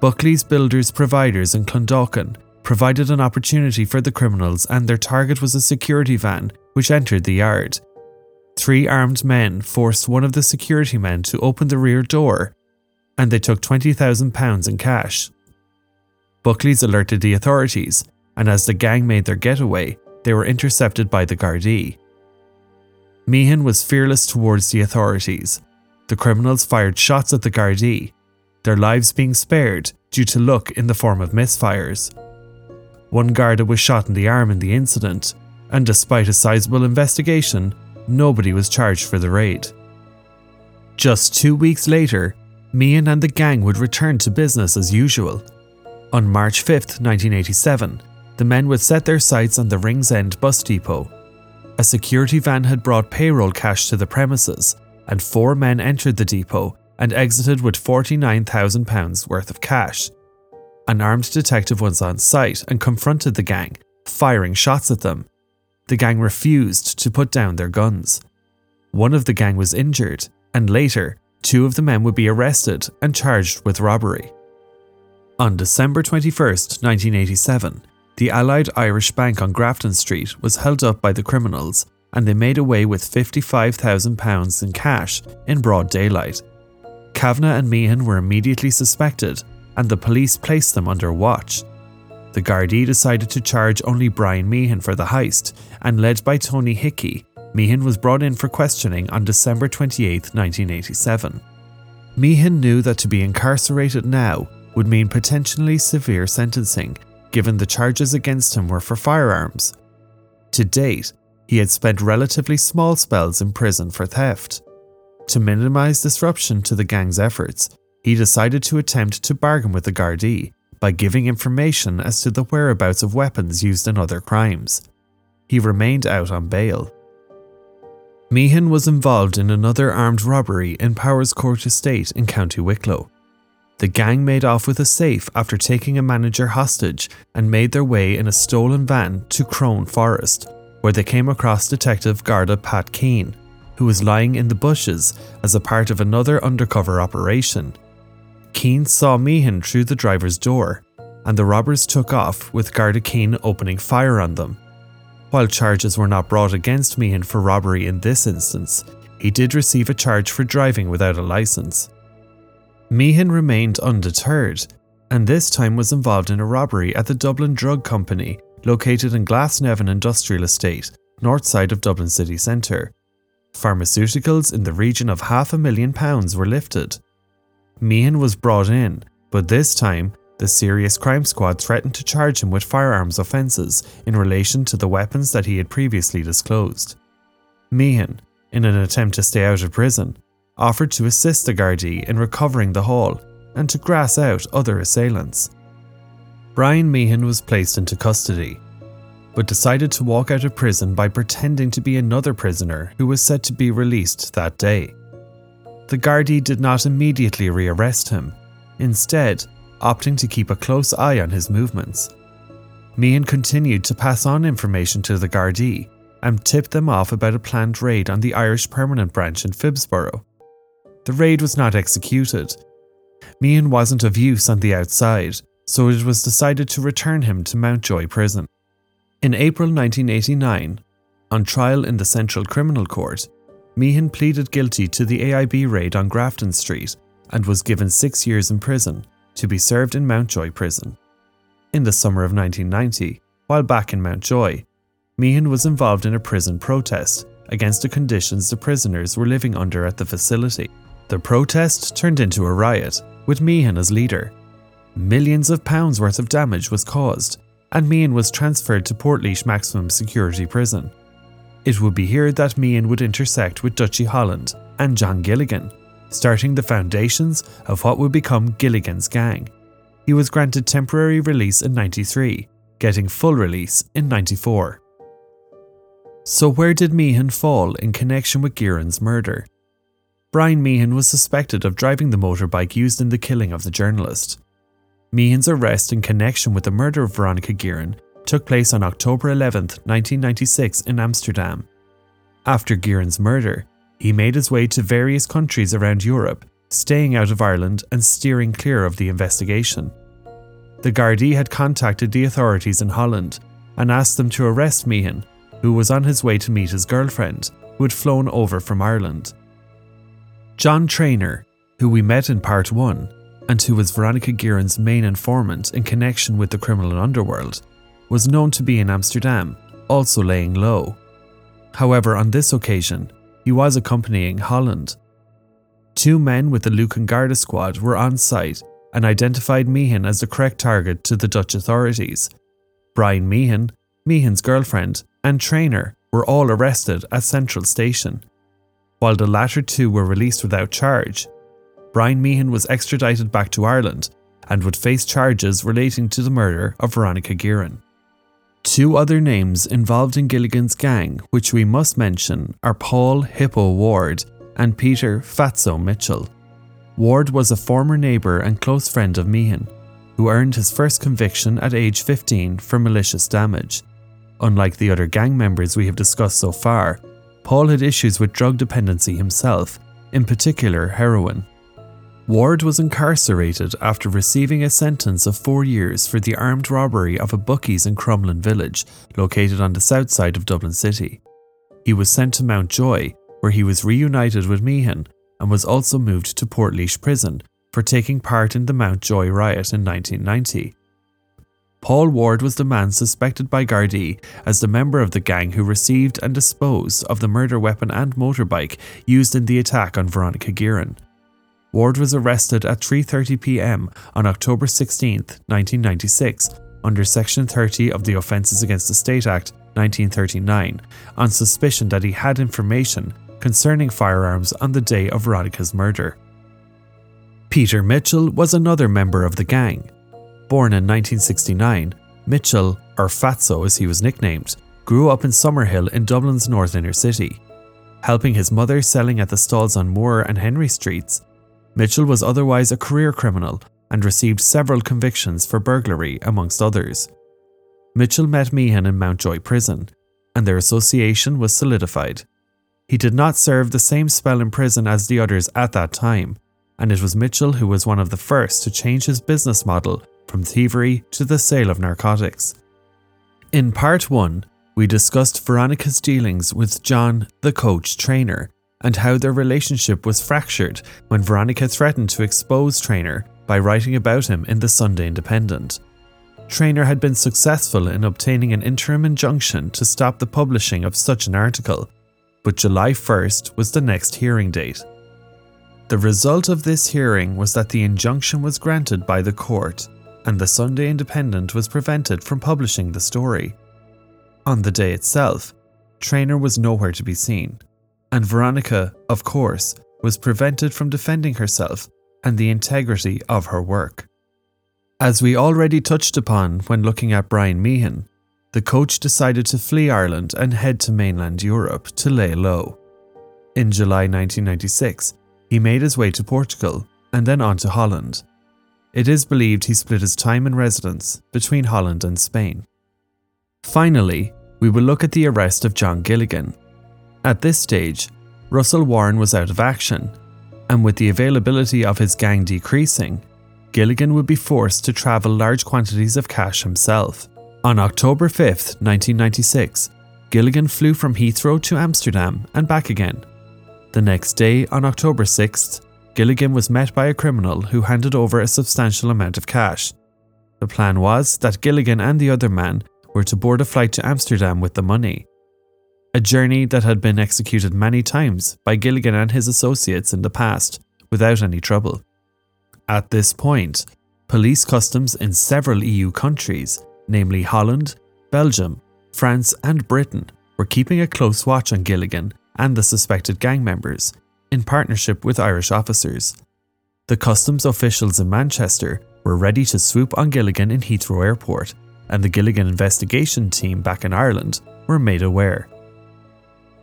Buckley's Builders Providers in Clondalkin provided an opportunity for the criminals, and their target was a security van which entered the yard. Three armed men forced one of the security men to open the rear door, and they took twenty thousand pounds in cash. Buckley's alerted the authorities, and as the gang made their getaway, they were intercepted by the Gardaí. Meehan was fearless towards the authorities. The criminals fired shots at the Gardaí, their lives being spared due to luck in the form of misfires. One Garda was shot in the arm in the incident, and despite a sizable investigation, nobody was charged for the raid. Just two weeks later, Meehan and the gang would return to business as usual. On March fifth, nineteen eighty-seven, the men would set their sights on the Ringsend bus depot. A security van had brought payroll cash to the premises, and four men entered the depot and exited with forty-nine thousand pounds worth of cash. An armed detective was on site and confronted the gang, firing shots at them. The gang refused to put down their guns. One of the gang was injured, and later, two of the men would be arrested and charged with robbery. On December twenty-first, nineteen eighty-seven, the Allied Irish Bank on Grafton Street was held up by the criminals, and they made away with fifty-five thousand pounds in cash in broad daylight. Kavanagh and Meehan were immediately suspected, and the police placed them under watch. The Gardaí decided to charge only Brian Meehan for the heist, and led by Tony Hickey, Meehan was brought in for questioning on December twenty-eighth, nineteen eighty-seven. Meehan knew that to be incarcerated now would mean potentially severe sentencing, given the charges against him were for firearms. To date, he had spent relatively small spells in prison for theft. To minimise disruption to the gang's efforts, he decided to attempt to bargain with the Gardaí by giving information as to the whereabouts of weapons used in other crimes. He remained out on bail. Meehan was involved in another armed robbery in Powers Court Estate in County Wicklow. The gang made off with a safe after taking a manager hostage and made their way in a stolen van to Crone Forest, where they came across Detective Garda Pat Keane, who was lying in the bushes as a part of another undercover operation. Keane saw Meehan through the driver's door, and the robbers took off with Garda Keane opening fire on them. While charges were not brought against Meehan for robbery in this instance, he did receive a charge for driving without a license. Meehan remained undeterred, and this time was involved in a robbery at the Dublin Drug Company, located in Glasnevin Industrial Estate, north side of Dublin city centre. Pharmaceuticals in the region of half a million pounds were lifted. Meehan was brought in, but this time, the Serious Crime Squad threatened to charge him with firearms offences in relation to the weapons that he had previously disclosed. Meehan, in an attempt to stay out of prison, offered to assist the Gardaí in recovering the haul and to grass out other assailants. Brian Meehan was placed into custody, but decided to walk out of prison by pretending to be another prisoner who was set to be released that day. The Gardaí did not immediately rearrest him, instead opting to keep a close eye on his movements. Meehan continued to pass on information to the Gardaí and tipped them off about a planned raid on the Irish Permanent Branch in Phibsborough. The raid was not executed. Meehan wasn't of use on the outside, so it was decided to return him to Mountjoy Prison. In April nineteen eighty-nine, on trial in the Central Criminal Court, Meehan pleaded guilty to the A I B raid on Grafton Street and was given six years in prison, to be served in Mountjoy Prison. In the summer of nineteen ninety, while back in Mountjoy, Meehan was involved in a prison protest against the conditions the prisoners were living under at the facility. The protest turned into a riot, with Meehan as leader. Millions of pounds worth of damage was caused, and Meehan was transferred to Portlaoise Maximum Security Prison. It would be here that Meehan would intersect with Dutchy Holland and John Gilligan, starting the foundations of what would become Gilligan's gang. He was granted temporary release in ninety-three, getting full release in ninety-four. So where did Meehan fall in connection with Guerin's murder? Brian Meehan was suspected of driving the motorbike used in the killing of the journalist. Meehan's arrest in connection with the murder of Veronica Guerin took place on October eleventh, nineteen ninety-six in Amsterdam. After Guerin's murder, he made his way to various countries around Europe, staying out of Ireland and steering clear of the investigation. The Gardaí had contacted the authorities in Holland and asked them to arrest Meehan, who was on his way to meet his girlfriend, who had flown over from Ireland. John Traynor, who we met in part one, and who was Veronica Guerin's main informant in connection with the criminal underworld, was known to be in Amsterdam, also laying low. However, on this occasion, he was accompanying Holland. Two men with the Lucan Garda squad were on site and identified Meehan as the correct target to the Dutch authorities. Brian Meehan, Meehan's girlfriend, and Traynor were all arrested at Central Station. While the latter two were released without charge, Brian Meehan was extradited back to Ireland and would face charges relating to the murder of Veronica Guerin. Two other names involved in Gilligan's gang, which we must mention, are Paul Hippo Ward and Peter Fatso Mitchell. Ward was a former neighbour and close friend of Meehan, who earned his first conviction at age fifteen for malicious damage. Unlike the other gang members we have discussed so far, Paul had issues with drug dependency himself, in particular heroin. Ward was incarcerated after receiving a sentence of four years for the armed robbery of a bookies in Crumlin village, located on the south side of Dublin City. He was sent to Mountjoy, where he was reunited with Meehan, and was also moved to Portlaoise Prison for taking part in the Mountjoy riot in nineteen ninety. Paul Ward was the man suspected by Gardaí as the member of the gang who received and disposed of the murder weapon and motorbike used in the attack on Veronica Guerin. Ward was arrested at three thirty p m on October sixteenth, nineteen ninety-six, under Section thirty of the Offences Against the State Act nineteen thirty-nine, on suspicion that he had information concerning firearms on the day of Veronica's murder. Peter Mitchell was another member of the gang. Born in nineteen sixty-nine, Mitchell, or Fatso as he was nicknamed, grew up in Summerhill in Dublin's north inner city. Helping his mother selling at the stalls on Moore and Henry Streets, Mitchell was otherwise a career criminal and received several convictions for burglary, amongst others. Mitchell met Meehan in Mountjoy Prison, and their association was solidified. He did not serve the same spell in prison as the others at that time, and it was Mitchell who was one of the first to change his business model from thievery to the sale of narcotics. In part one, we discussed Veronica's dealings with John the Coach Traynor and how their relationship was fractured when Veronica threatened to expose Traynor by writing about him in the Sunday Independent. Traynor had been successful in obtaining an interim injunction to stop the publishing of such an article, but July first was the next hearing date. The result of this hearing was that the injunction was granted by the court, and the Sunday Independent was prevented from publishing the story. On the day itself, Traynor was nowhere to be seen, and Veronica, of course, was prevented from defending herself and the integrity of her work. As we already touched upon when looking at Brian Meehan, the coach decided to flee Ireland and head to mainland Europe to lay low. In July nineteen ninety-six, he made his way to Portugal and then on to Holland. It is believed he split his time in residence between Holland and Spain. Finally, we will look at the arrest of John Gilligan. At this stage, Russell Warren was out of action, and with the availability of his gang decreasing, Gilligan would be forced to travel large quantities of cash himself. On October fifth, nineteen ninety-six, Gilligan flew from Heathrow to Amsterdam and back again. The next day, on October sixth, Gilligan was met by a criminal who handed over a substantial amount of cash. The plan was that Gilligan and the other man were to board a flight to Amsterdam with the money, a journey that had been executed many times by Gilligan and his associates in the past without any trouble. At this point, police customs in several E U countries, namely Holland, Belgium, France and Britain, were keeping a close watch on Gilligan and the suspected gang members, in partnership with Irish officers. The customs officials in Manchester were ready to swoop on Gilligan in Heathrow Airport, and the Gilligan investigation team back in Ireland were made aware.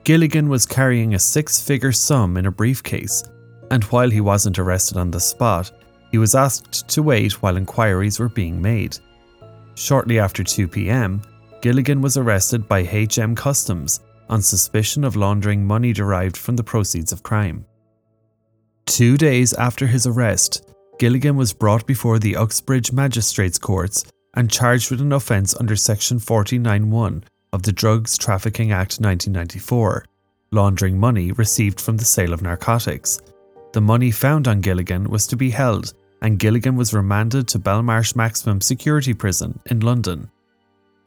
Gilligan was carrying a six-figure sum in a briefcase, and while he wasn't arrested on the spot, he was asked to wait while inquiries were being made. Shortly after two p m, Gilligan was arrested by H M Customs on suspicion of laundering money derived from the proceeds of crime. Two days after his arrest, Gilligan was brought before the Uxbridge Magistrates' Courts and charged with an offence under Section forty-nine point one of the Drugs Trafficking Act nineteen ninety-four, laundering money received from the sale of narcotics. The money found on Gilligan was to be held, and Gilligan was remanded to Belmarsh Maximum Security Prison in London.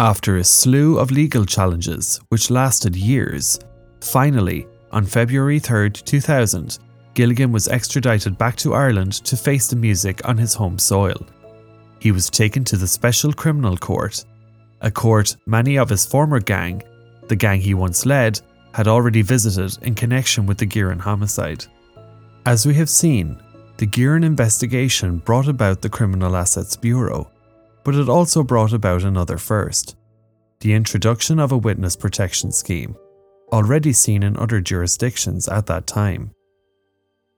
After a slew of legal challenges, which lasted years, finally, on February third, two thousand, Gilligan was extradited back to Ireland to face the music on his home soil. He was taken to the Special Criminal Court, a court many of his former gang, the gang he once led, had already visited in connection with the Guerin homicide. As we have seen, the Guerin investigation brought about the Criminal Assets Bureau, but it also brought about another first. the introduction of a witness protection scheme, already seen in other jurisdictions at that time.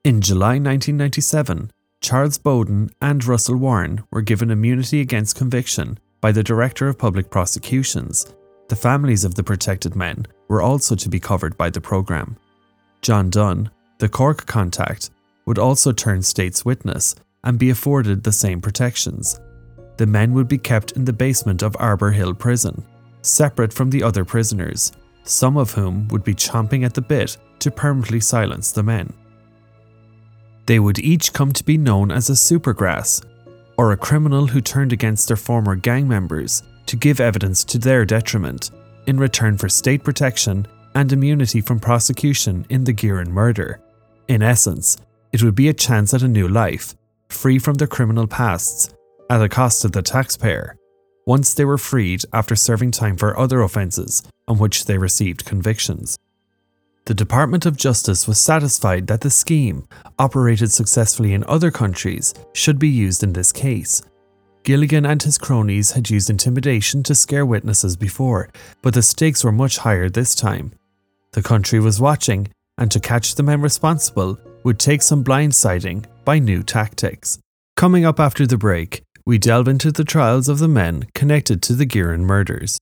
In July nineteen ninety-seven, Charles Bowden and Russell Warren were given immunity against conviction by the Director of Public Prosecutions. The families of the protected men were also to be covered by the programme. John Dunn, the Cork contact, would also turn state's witness and be afforded the same protections. The men would be kept in the basement of Arbor Hill Prison, separate from the other prisoners, some of whom would be chomping at the bit to permanently silence the men. They would each come to be known as a supergrass, or a criminal who turned against their former gang members to give evidence to their detriment, in return for state protection and immunity from prosecution in the Guerin murder. In essence, it would be a chance at a new life, free from their criminal pasts, at a cost to the taxpayer, once they were freed after serving time for other offences on which they received convictions. The Department of Justice was satisfied that the scheme, operated successfully in other countries, should be used in this case. Gilligan and his cronies had used intimidation to scare witnesses before, but the stakes were much higher this time. The country was watching, and to catch the men responsible would take some blindsiding by new tactics. Coming up after the break, we delve into the trials of the men connected to the Guerin murders.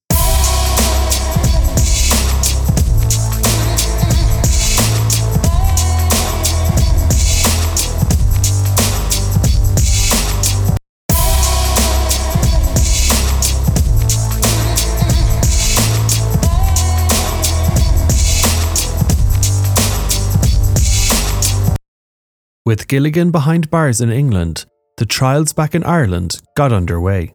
With Gilligan behind bars in England, the trials back in Ireland got underway.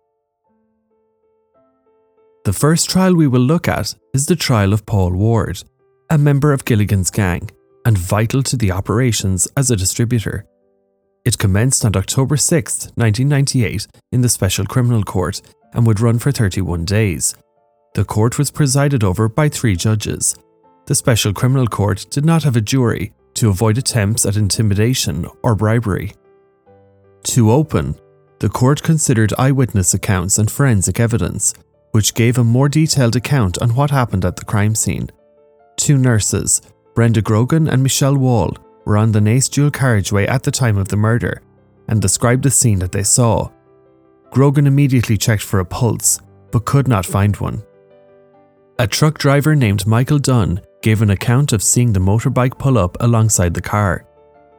The first trial we will look at is the trial of Paul Ward, a member of Gilligan's gang and vital to the operations as a distributor. It commenced on October sixth, nineteen ninety-eight in the Special Criminal Court and would run for thirty-one days. The court was presided over by three judges. The Special Criminal Court did not have a jury, to avoid attempts at intimidation or bribery. To open, the court considered eyewitness accounts and forensic evidence, which gave a more detailed account on what happened at the crime scene. Two nurses, Brenda Grogan and Michelle Wall, were on the Naas dual carriageway at the time of the murder and described the scene that they saw. Grogan immediately checked for a pulse, but could not find one. A truck driver named Michael Dunn gave an account of seeing the motorbike pull up alongside the car.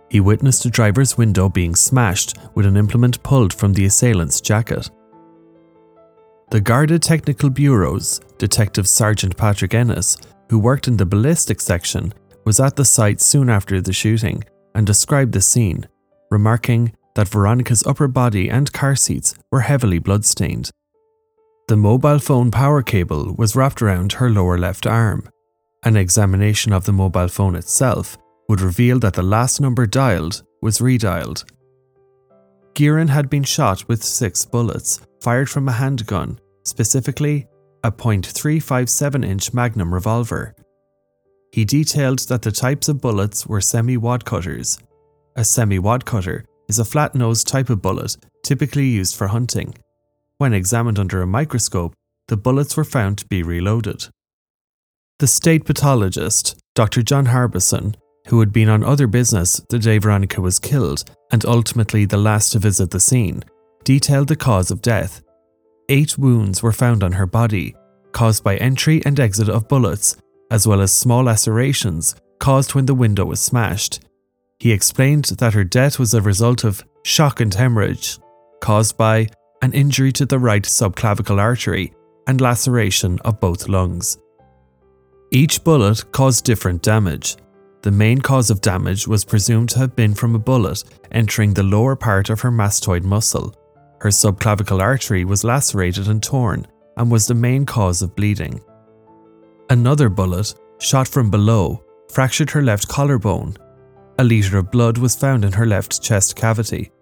He witnessed a driver's window being smashed with an implement pulled from the assailant's jacket. The Garda Technical Bureau's Detective Sergeant Patrick Ennis, who worked in the ballistics section, was at the site soon after the shooting and described the scene, remarking that Veronica's upper body and car seats were heavily bloodstained. The mobile phone power cable was wrapped around her lower left arm. An examination of the mobile phone itself would reveal that the last number dialed was redialed. Guerin had been shot with six bullets fired from a handgun, specifically a point three five seven inch Magnum revolver. He detailed that the types of bullets were semi-wad cutters. A semi-wad cutter is a flat-nosed type of bullet typically used for hunting. When examined under a microscope, the bullets were found to be reloaded. The state pathologist, Doctor John Harbison, who had been on other business the day Veronica was killed and ultimately the last to visit the scene, detailed the cause of death. Eight wounds were found on her body, caused by entry and exit of bullets, as well as small lacerations caused when the window was smashed. He explained that her death was a result of shock and hemorrhage, caused by an injury to the right subclavicle artery and laceration of both lungs. Each bullet caused different damage. The main cause of damage was presumed to have been from a bullet entering the lower part of her mastoid muscle. Her subclavicle artery was lacerated and torn and was the main cause of bleeding. Another bullet, shot from below, fractured her left collarbone. A litre of blood was found in her left chest cavity.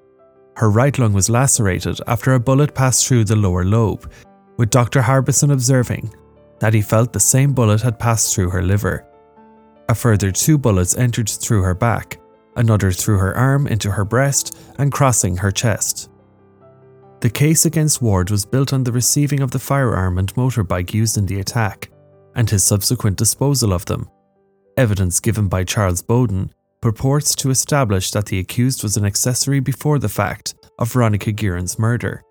Her right lung was lacerated after a bullet passed through the lower lobe, with Doctor Harbison observing that he felt the same bullet had passed through her liver. A further two bullets entered through her back, another through her arm into her breast and crossing her chest. The case against Ward was built on the receiving of the firearm and motorbike used in the attack, and his subsequent disposal of them. Evidence given by Charles Bowden purports to establish that the accused was an accessory before the fact of Veronica Guerin's murder.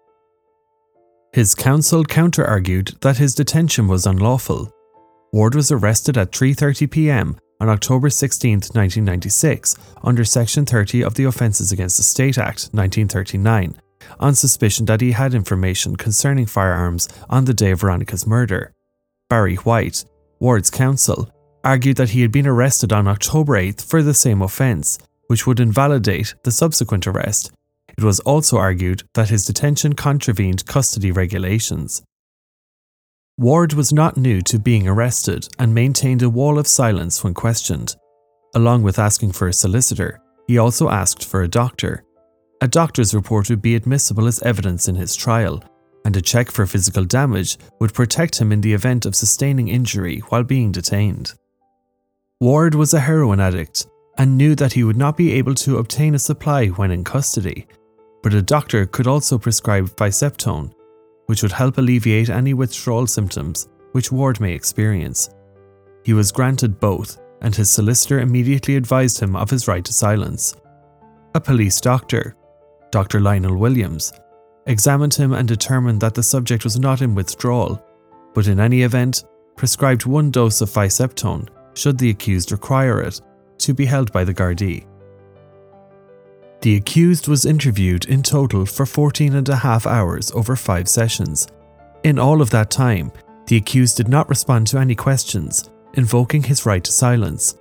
His counsel counter-argued that his detention was unlawful. Ward was arrested at three thirty p m on October sixteenth, nineteen ninety-six, under Section thirty of the Offences Against the State Act nineteen thirty-nine, on suspicion that he had information concerning firearms on the day of Veronica's murder. Barry White, Ward's counsel, argued that he had been arrested on October eighth for the same offence, which would invalidate the subsequent arrest. It was also argued that his detention contravened custody regulations. Ward was not new to being arrested and maintained a wall of silence when questioned. Along with asking for a solicitor, he also asked for a doctor. A doctor's report would be admissible as evidence in his trial, and a check for physical damage would protect him in the event of sustaining injury while being detained. Ward was a heroin addict and knew that he would not be able to obtain a supply when in custody, but a doctor could also prescribe Viseptone, which would help alleviate any withdrawal symptoms which Ward may experience. He was granted both, and his solicitor immediately advised him of his right to silence. A police doctor, Doctor Lionel Williams, examined him and determined that the subject was not in withdrawal, but in any event, prescribed one dose of Viseptone, should the accused require it, to be held by the Gardaí. The accused was interviewed in total for fourteen and a half hours over five sessions. In all of that time, the accused did not respond to any questions, invoking his right to silence.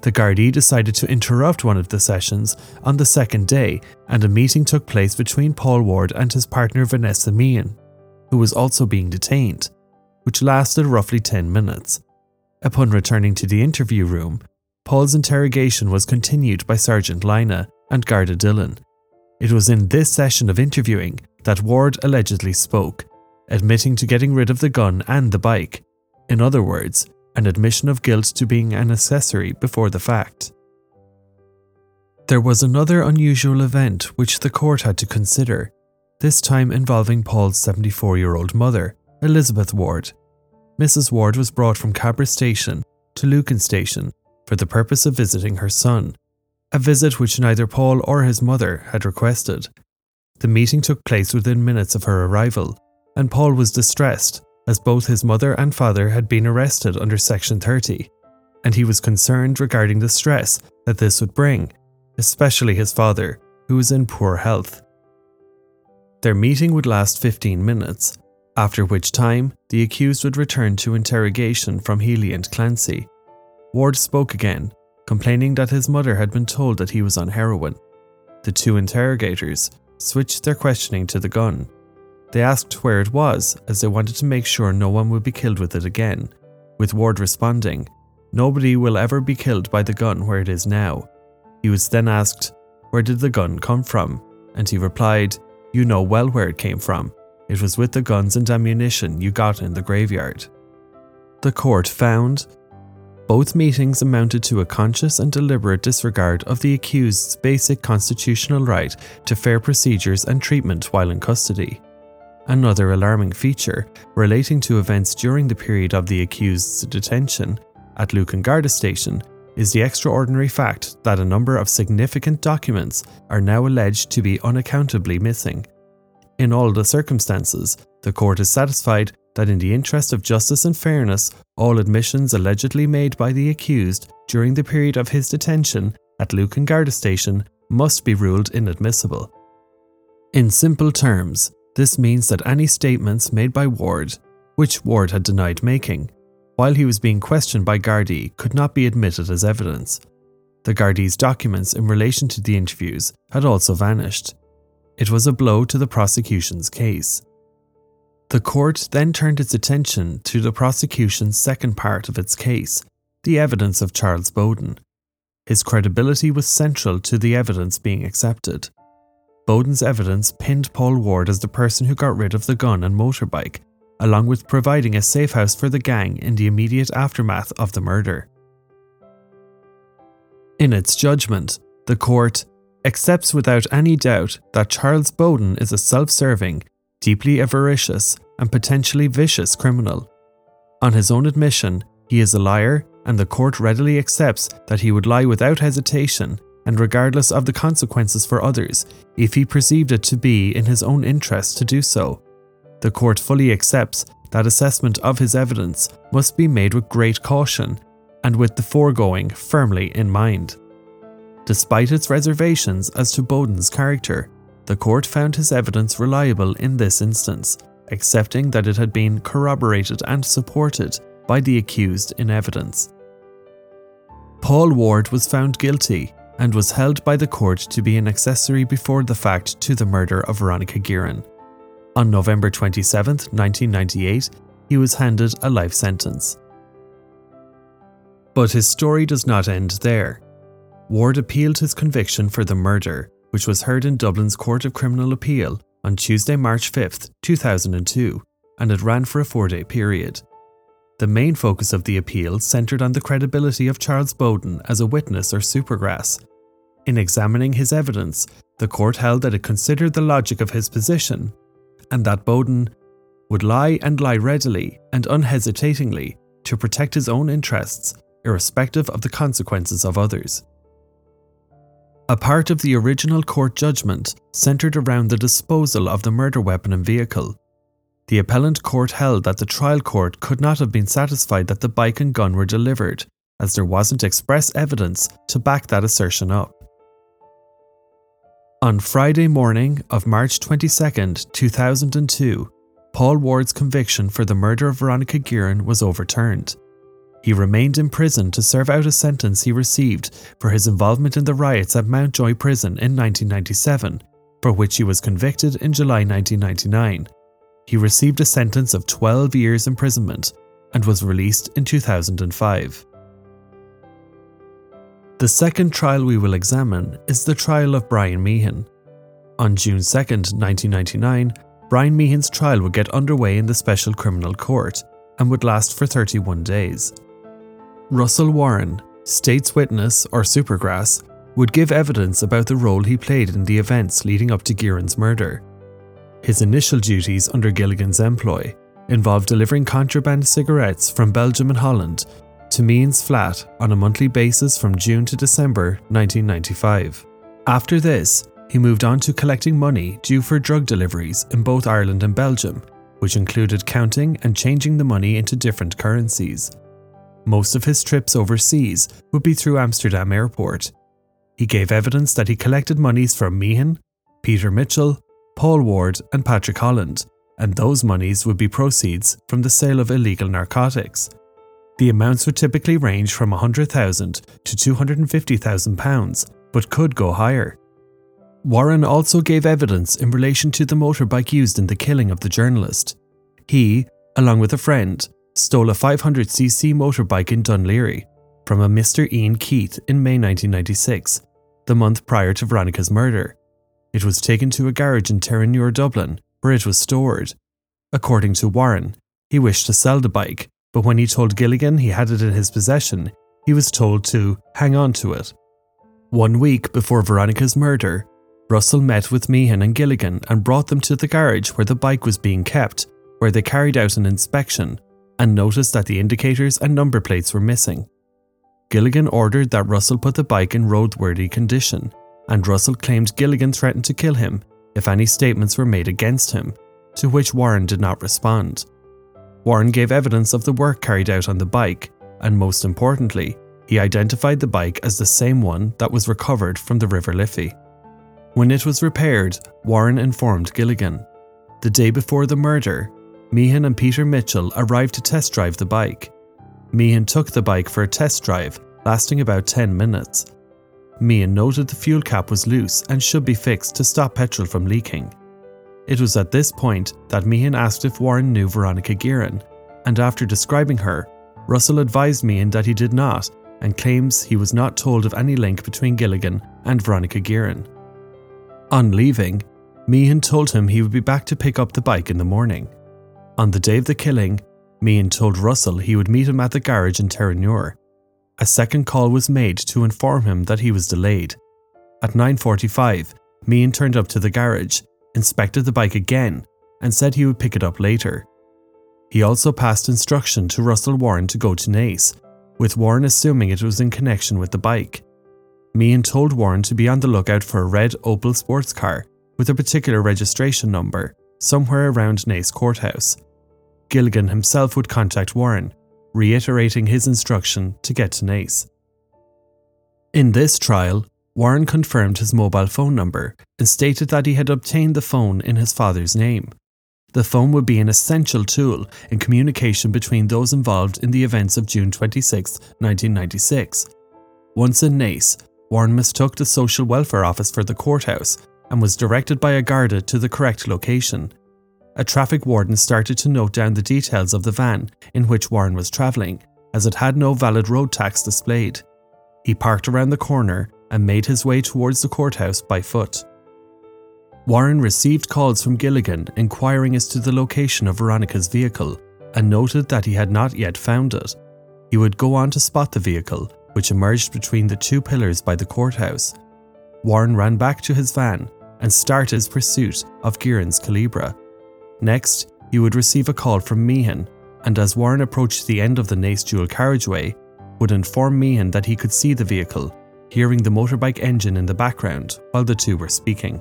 The Gardaí decided to interrupt one of the sessions on the second day, and a meeting took place between Paul Ward and his partner Vanessa Meehan, who was also being detained, which lasted roughly ten minutes. Upon returning to the interview room, Paul's interrogation was continued by Sergeant Lina and Garda Dillon. It was in this session of interviewing that Ward allegedly spoke, admitting to getting rid of the gun and the bike. In other words, an admission of guilt to being an accessory before the fact. There was another unusual event which the court had to consider, this time involving Paul's seventy-four-year-old mother, Elizabeth Ward. Missus Ward was brought from Cabra Station to Lucan Station for the purpose of visiting her son, a visit which neither Paul or his mother had requested. The meeting took place within minutes of her arrival, and Paul was distressed as both his mother and father had been arrested under Section thirty, and he was concerned regarding the stress that this would bring, especially his father, who was in poor health. Their meeting would last fifteen minutes, after which time the accused would return to interrogation from Healy and Clancy. Ward spoke again, complaining that his mother had been told that he was on heroin. The two interrogators switched their questioning to the gun. They asked where it was, as they wanted to make sure no one would be killed with it again, with Ward responding, "Nobody will ever be killed by the gun where it is now." He was then asked, "Where did the gun come from?" And he replied, "You know well where it came from. It was with the guns and ammunition you got in the graveyard." The court found both meetings amounted to a conscious and deliberate disregard of the accused's basic constitutional right to fair procedures and treatment while in custody. Another alarming feature relating to events during the period of the accused's detention at Lucan Garda Station is the extraordinary fact that a number of significant documents are now alleged to be unaccountably missing. In all the circumstances, the court is satisfied that in the interest of justice and fairness, all admissions allegedly made by the accused during the period of his detention at Lucan Garda Station must be ruled inadmissible. In simple terms, this means that any statements made by Ward, which Ward had denied making, while he was being questioned by Gardaí could not be admitted as evidence. The Gardaí's documents in relation to the interviews had also vanished. It was a blow to the prosecution's case. The court then turned its attention to the prosecution's second part of its case, the evidence of Charles Bowden. His credibility was central to the evidence being accepted. Bowden's evidence pinned Paul Ward as the person who got rid of the gun and motorbike, along with providing a safe house for the gang in the immediate aftermath of the murder. In its judgment, the court accepts without any doubt that Charles Bowden is a self-serving deeply avaricious and potentially vicious criminal. On his own admission, he is a liar, and the court readily accepts that he would lie without hesitation and regardless of the consequences for others if he perceived it to be in his own interest to do so. The court fully accepts that assessment of his evidence must be made with great caution and with the foregoing firmly in mind. Despite its reservations as to Bowden's character, the court found his evidence reliable in this instance, accepting that it had been corroborated and supported by the accused in evidence. Paul Ward was found guilty and was held by the court to be an accessory before the fact to the murder of Veronica Guerin. On November twenty-seventh, nineteen ninety-eight, he was handed a life sentence. But his story does not end there. Ward appealed his conviction for the murder, which was heard in Dublin's Court of Criminal Appeal on Tuesday, March fifth, two thousand two, and it ran for a four-day period. The main focus of the appeal centred on the credibility of Charles Bowden as a witness or supergrass. In examining his evidence, the court held that it considered the logic of his position, and that Bowden would lie and lie readily and unhesitatingly to protect his own interests, irrespective of the consequences of others. A part of the original court judgment centred around the disposal of the murder weapon and vehicle. The appellate court held that the trial court could not have been satisfied that the bike and gun were delivered, as there wasn't express evidence to back that assertion up. On Friday morning of March twenty-second, two thousand two, Paul Ward's conviction for the murder of Veronica Guerin was overturned. He remained in prison to serve out a sentence he received for his involvement in the riots at Mountjoy Prison in nineteen ninety-seven, for which he was convicted in July nineteen ninety-nine. He received a sentence of twelve years imprisonment and was released in two thousand five. The second trial we will examine is the trial of Brian Meehan. On June second, nineteen ninety-nine, Brian Meehan's trial would get underway in the Special Criminal Court and would last for thirty-one days. Russell Warren, state's witness or supergrass, would give evidence about the role he played in the events leading up to Guerin's murder. His initial duties under Gilligan's employ involved delivering contraband cigarettes from Belgium and Holland to Meehan's flat on a monthly basis from June to December nineteen ninety-five. After this, he moved on to collecting money due for drug deliveries in both Ireland and Belgium, which included counting and changing the money into different currencies. Most of his trips overseas would be through Amsterdam Airport. He gave evidence that he collected monies from Meehan, Peter Mitchell, Paul Ward and Patrick Holland, and those monies would be proceeds from the sale of illegal narcotics. The amounts would typically range from one hundred thousand pounds to two hundred fifty thousand pounds, but could go higher. Warren also gave evidence in relation to the motorbike used in the killing of the journalist. He, along with a friend, stole a five hundred c c motorbike in Dunleary from a Mister Ian Keith in May nineteen ninety-six, the month prior to Veronica's murder. It was taken to a garage in Terranure, Dublin, where it was stored. According to Warren, he wished to sell the bike, but when he told Gilligan he had it in his possession, he was told to hang on to it. One week before Veronica's murder, Russell met with Meehan and Gilligan and brought them to the garage where the bike was being kept, where they carried out an inspection and noticed that the indicators and number plates were missing. Gilligan ordered that Russell put the bike in roadworthy condition, and Russell claimed Gilligan threatened to kill him if any statements were made against him, to which Warren did not respond. Warren gave evidence of the work carried out on the bike, and most importantly, he identified the bike as the same one that was recovered from the River Liffey. When it was repaired, Warren informed Gilligan. The day before the murder, Meehan and Peter Mitchell arrived to test drive the bike. Meehan took the bike for a test drive, lasting about ten minutes. Meehan noted the fuel cap was loose and should be fixed to stop petrol from leaking. It was at this point that Meehan asked if Warren knew Veronica Guerin, and after describing her, Russell advised Meehan that he did not and claims he was not told of any link between Gilligan and Veronica Guerin. On leaving, Meehan told him he would be back to pick up the bike in the morning. On the day of the killing, Meehan told Russell he would meet him at the garage in Terranure. A second call was made to inform him that he was delayed. At nine forty-five, Meehan turned up to the garage, inspected the bike again, and said he would pick it up later. He also passed instruction to Russell Warren to go to Naas, with Warren assuming it was in connection with the bike. Meehan told Warren to be on the lookout for a red Opel sports car with a particular registration number, somewhere around Naas Courthouse. Gilligan himself would contact Warren, reiterating his instruction to get to Naas. In this trial, Warren confirmed his mobile phone number and stated that he had obtained the phone in his father's name. The phone would be an essential tool in communication between those involved in the events of June twenty-sixth, nineteen ninety-six. Once in Naas, Warren mistook the social welfare office for the courthouse and was directed by a Garda to the correct location. A traffic warden started to note down the details of the van in which Warren was travelling, as it had no valid road tax displayed. He parked around the corner and made his way towards the courthouse by foot. Warren received calls from Gilligan inquiring as to the location of Veronica's vehicle and noted that he had not yet found it. He would go on to spot the vehicle, which emerged between the two pillars by the courthouse. Warren ran back to his van and started his pursuit of Guerin's Calibra. Next, he would receive a call from Meehan, and as Warren approached the end of the Naas dual carriageway, would inform Meehan that he could see the vehicle, hearing the motorbike engine in the background while the two were speaking.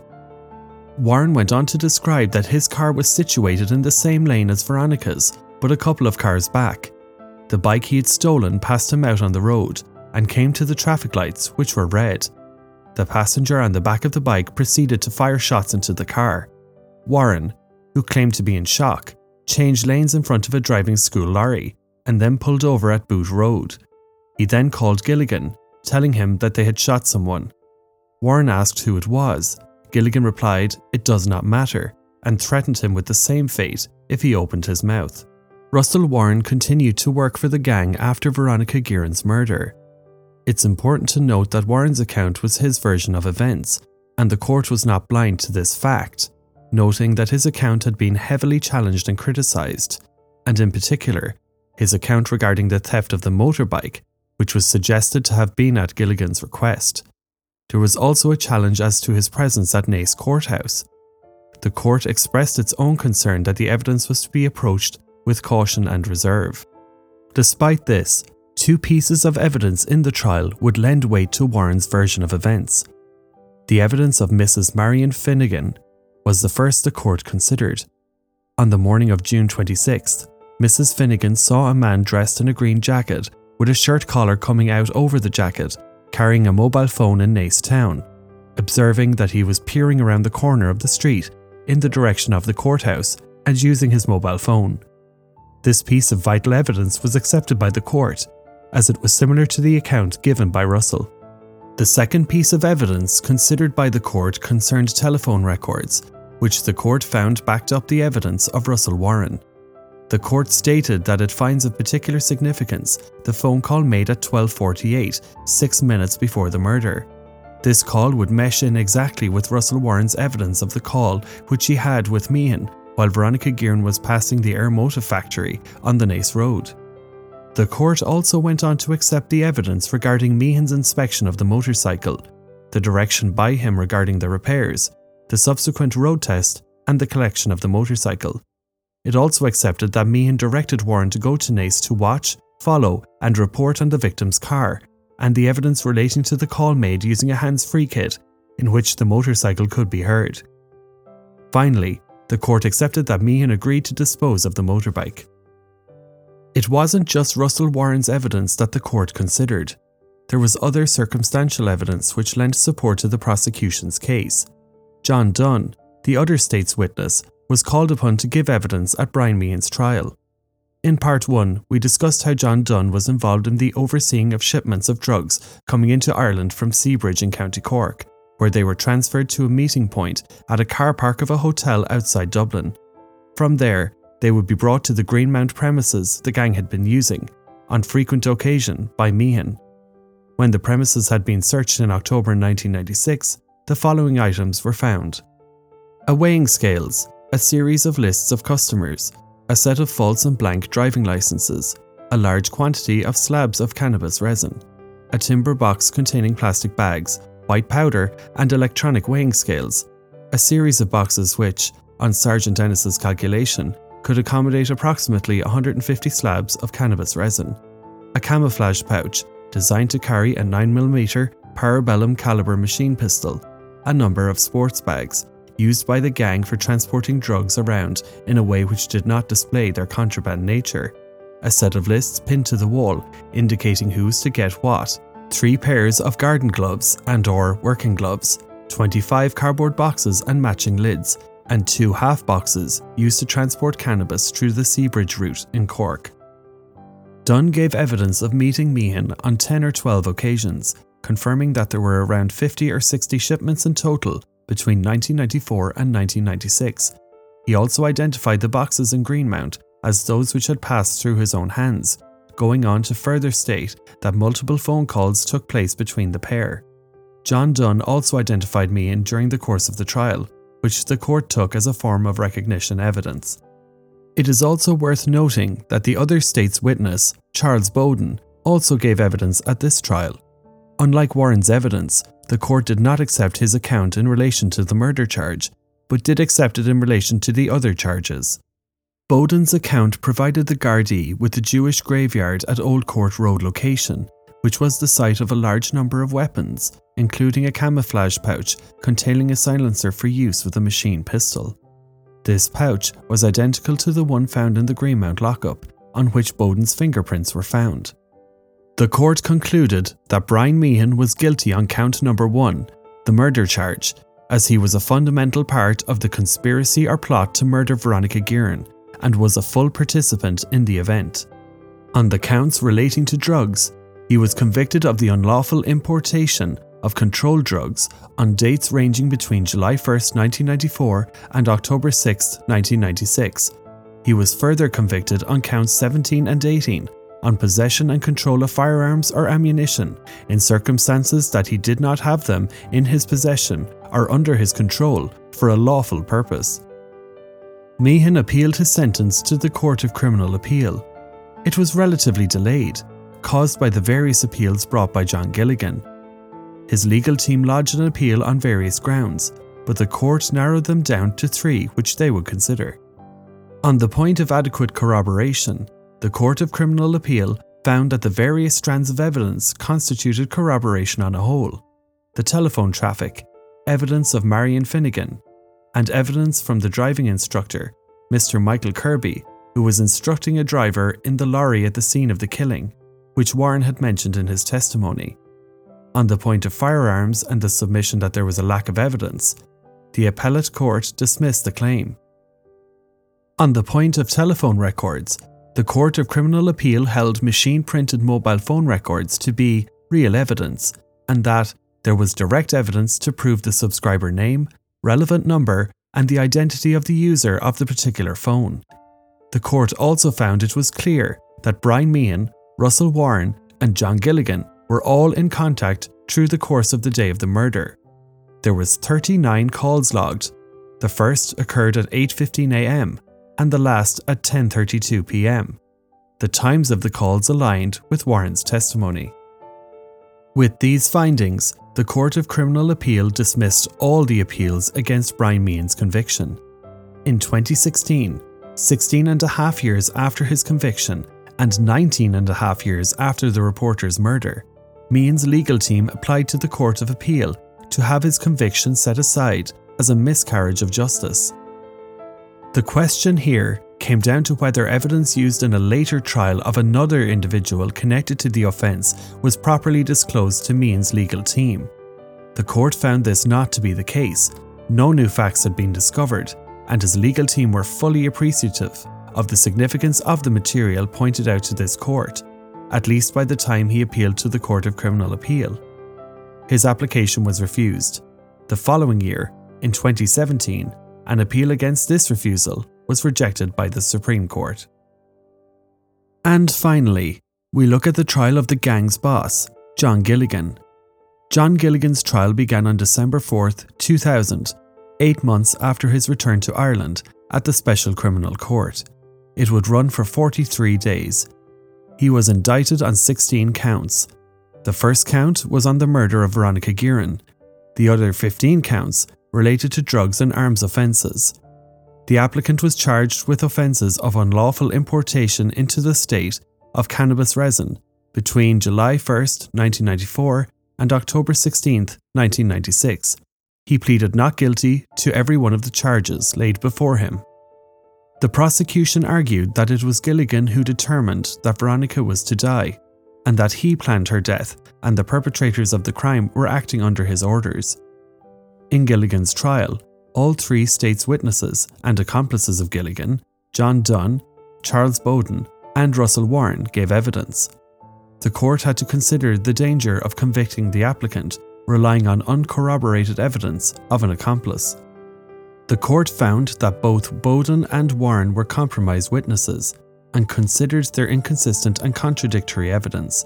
Warren went on to describe that his car was situated in the same lane as Veronica's, but a couple of cars back. The bike he had stolen passed him out on the road and came to the traffic lights, which were red. The passenger on the back of the bike proceeded to fire shots into the car. Warren, who claimed to be in shock, changed lanes in front of a driving school lorry and then pulled over at Boot Road. He then called Gilligan, telling him that they had shot someone. Warren asked who it was. Gilligan replied, "It does not matter," and threatened him with the same fate if he opened his mouth. Russell Warren continued to work for the gang after Veronica Guerin's murder. It's important to note that Warren's account was his version of events, and the court was not blind to this fact, noting that his account had been heavily challenged and criticised, and in particular, his account regarding the theft of the motorbike, which was suggested to have been at Gilligan's request. There was also a challenge as to his presence at Naas Courthouse. The court expressed its own concern that the evidence was to be approached with caution and reserve. Despite this, two pieces of evidence in the trial would lend weight to Warren's version of events. The evidence of Missus Marion Finnegan was the first the court considered. On the morning of June twenty-sixth, Missus Finnegan saw a man dressed in a green jacket with a shirt collar coming out over the jacket, carrying a mobile phone in Naas town, observing that he was peering around the corner of the street in the direction of the courthouse and using his mobile phone. This piece of vital evidence was accepted by the court, as it was similar to the account given by Russell. The second piece of evidence considered by the court concerned telephone records, which the court found backed up the evidence of Russell Warren. The court stated that it finds of particular significance the phone call made at twelve forty-eight, six minutes before the murder. This call would mesh in exactly with Russell Warren's evidence of the call which he had with Meehan while Veronica Guerin was passing the Air Motive Factory on the Naas Road. The court also went on to accept the evidence regarding Meehan's inspection of the motorcycle, the direction by him regarding the repairs, the subsequent road test, and the collection of the motorcycle. It also accepted that Meehan directed Warren to go to Naas to watch, follow, and report on the victim's car, and the evidence relating to the call made using a hands-free kit in which the motorcycle could be heard. Finally, the court accepted that Meehan agreed to dispose of the motorbike. It wasn't just Russell Warren's evidence that the court considered. There was other circumstantial evidence which lent support to the prosecution's case. John Dunn, the other state's witness, was called upon to give evidence at Brian Meehan's trial. In part one, we discussed how John Dunn was involved in the overseeing of shipments of drugs coming into Ireland from Seabridge in County Cork, where they were transferred to a meeting point at a car park of a hotel outside Dublin. From there, they would be brought to the Greenmount premises the gang had been using, on frequent occasion, by Meehan. When the premises had been searched in October nineteen ninety-six, the following items were found: a weighing scales, a series of lists of customers, a set of false and blank driving licenses, a large quantity of slabs of cannabis resin, a timber box containing plastic bags, white powder, and electronic weighing scales, a series of boxes which, on Sergeant Dennis's calculation, could accommodate approximately one hundred fifty slabs of cannabis resin. A camouflage pouch designed to carry a nine millimeter Parabellum caliber machine pistol, a number of sports bags, used by the gang for transporting drugs around in a way which did not display their contraband nature, a set of lists pinned to the wall indicating who's to get what, three pairs of garden gloves and or working gloves, twenty-five cardboard boxes and matching lids, and two half boxes used to transport cannabis through the Seabridge route in Cork. Dunn gave evidence of meeting Meehan on ten or twelve occasions, confirming that there were around fifty or sixty shipments in total between nineteen ninety-four and nineteen ninety-six. He also identified the boxes in Greenmount as those which had passed through his own hands, going on to further state that multiple phone calls took place between the pair. John Dunn also identified Meehan during the course of the trial, which the court took as a form of recognition evidence. It is also worth noting that the other state's witness, Charles Bowden, also gave evidence at this trial. Unlike Warren's evidence, the court did not accept his account in relation to the murder charge, but did accept it in relation to the other charges. Bowden's account provided the Gardaí with the Jewish graveyard at Old Court Road location, which was the site of a large number of weapons, including a camouflage pouch containing a silencer for use with a machine pistol. This pouch was identical to the one found in the Greenmount lockup, on which Bowden's fingerprints were found. The court concluded that Brian Meehan was guilty on count number one, the murder charge, as he was a fundamental part of the conspiracy or plot to murder Veronica Guerin, and was a full participant in the event. On the counts relating to drugs, he was convicted of the unlawful importation of controlled drugs on dates ranging between July first, nineteen ninety-four and October sixth, nineteen ninety-six. He was further convicted on counts seventeen and eighteen on possession and control of firearms or ammunition in circumstances that he did not have them in his possession or under his control for a lawful purpose. Meehan appealed his sentence to the Court of Criminal Appeal. It was relatively delayed, caused by the various appeals brought by John Gilligan. His legal team lodged an appeal on various grounds, but the court narrowed them down to three which they would consider. On the point of adequate corroboration, the Court of Criminal Appeal found that the various strands of evidence constituted corroboration on a whole: the telephone traffic, evidence of Marion Finnegan, and evidence from the driving instructor, Mister Michael Kirby, who was instructing a driver in the lorry at the scene of the killing, which Warren had mentioned in his testimony. On the point of firearms and the submission that there was a lack of evidence, the appellate court dismissed the claim. On the point of telephone records, the Court of Criminal Appeal held machine-printed mobile phone records to be real evidence, and that there was direct evidence to prove the subscriber name, relevant number, and the identity of the user of the particular phone. The court also found it was clear that Brian Meehan, Russell Warren, and John Gilligan were all in contact through the course of the day of the murder. There was thirty-nine calls logged. The first occurred at eight fifteen a m and the last at ten thirty-two p m The times of the calls aligned with Warren's testimony. With these findings, the Court of Criminal Appeal dismissed all the appeals against Brian Meehan's conviction. In twenty sixteen, sixteen and a half years after his conviction and nineteen and a half years after the reporter's murder, Meehan's legal team applied to the Court of Appeal to have his conviction set aside as a miscarriage of justice. The question here came down to whether evidence used in a later trial of another individual connected to the offence was properly disclosed to Meehan's legal team. The court found this not to be the case. No new facts had been discovered, and his legal team were fully appreciative of the significance of the material pointed out to this court, at least by the time he appealed to the Court of Criminal Appeal. His application was refused. The following year, in twenty seventeen, an appeal against this refusal was rejected by the Supreme Court. And finally, we look at the trial of the gang's boss, John Gilligan. John Gilligan's trial began on December fourth, two thousand, eight months after his return to Ireland at the Special Criminal Court. It would run for forty-three days. He was indicted on sixteen counts. The first count was on the murder of Veronica Guerin. The other fifteen counts related to drugs and arms offences. the applicant was charged with offences of unlawful importation into the state of cannabis resin between July first, nineteen ninety-four and October sixteenth, nineteen ninety-six. He pleaded not guilty to every one of the charges laid before him. The prosecution argued that it was Gilligan who determined that Veronica was to die, and that he planned her death and the perpetrators of the crime were acting under his orders. In Gilligan's trial, all three state's witnesses and accomplices of Gilligan, John Dunn, Charles Bowden, and Russell Warren gave evidence. The court had to consider the danger of convicting the applicant, relying on uncorroborated evidence of an accomplice. The court found that both Bowden and Warren were compromised witnesses and considered their inconsistent and contradictory evidence.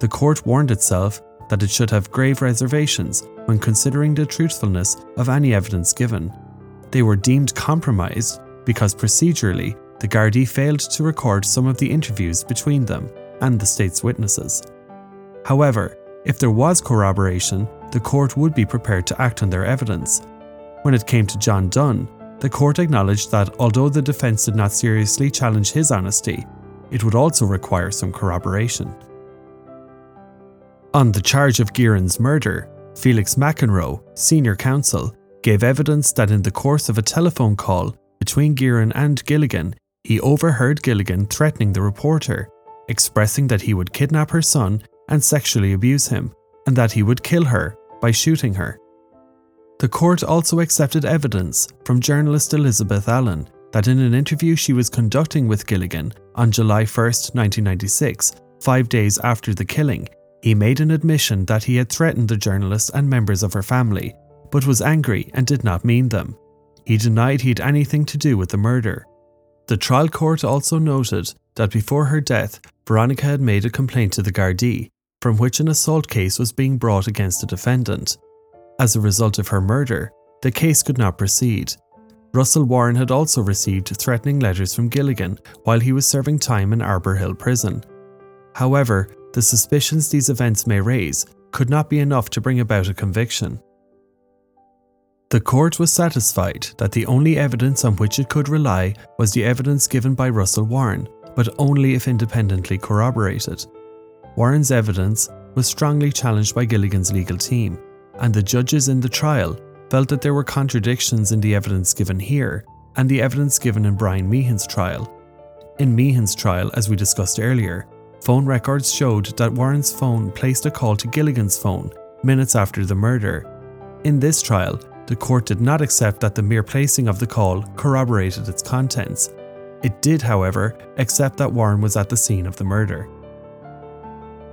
The court warned itself that it should have grave reservations when considering the truthfulness of any evidence given. They were deemed compromised because procedurally, the Gardaí failed to record some of the interviews between them and the state's witnesses. However, if there was corroboration, the court would be prepared to act on their evidence. When it came to John Dunn, the court acknowledged that although the defence did not seriously challenge his honesty, it would also require some corroboration. On the charge of Guerin's murder, Felix McKenna, senior counsel, gave evidence that in the course of a telephone call between Guerin and Gilligan, he overheard Gilligan threatening the reporter, expressing that he would kidnap her son and sexually abuse him, and that he would kill her by shooting her. The court also accepted evidence from journalist Elizabeth Allen that in an interview she was conducting with Gilligan on July first, nineteen ninety-six, five days after the killing, he made an admission that he had threatened the journalist and members of her family, but was angry and did not mean them. He denied he had anything to do with the murder. The trial court also noted that before her death, Veronica had made a complaint to the Gardaí, from which an assault case was being brought against the defendant. As a result of her murder, the case could not proceed. Russell Warren had also received threatening letters from Gilligan while he was serving time in Arbor Hill Prison. However, the suspicions these events may raise could not be enough to bring about a conviction. The court was satisfied that the only evidence on which it could rely was the evidence given by Russell Warren, but only if independently corroborated. Warren's evidence was strongly challenged by Gilligan's legal team, and the judges in the trial felt that there were contradictions in the evidence given here and the evidence given in Brian Meehan's trial. In Meehan's trial, as we discussed earlier, phone records showed that Warren's phone placed a call to Gilligan's phone minutes after the murder. In this trial, the court did not accept that the mere placing of the call corroborated its contents. It did, however, accept that Warren was at the scene of the murder.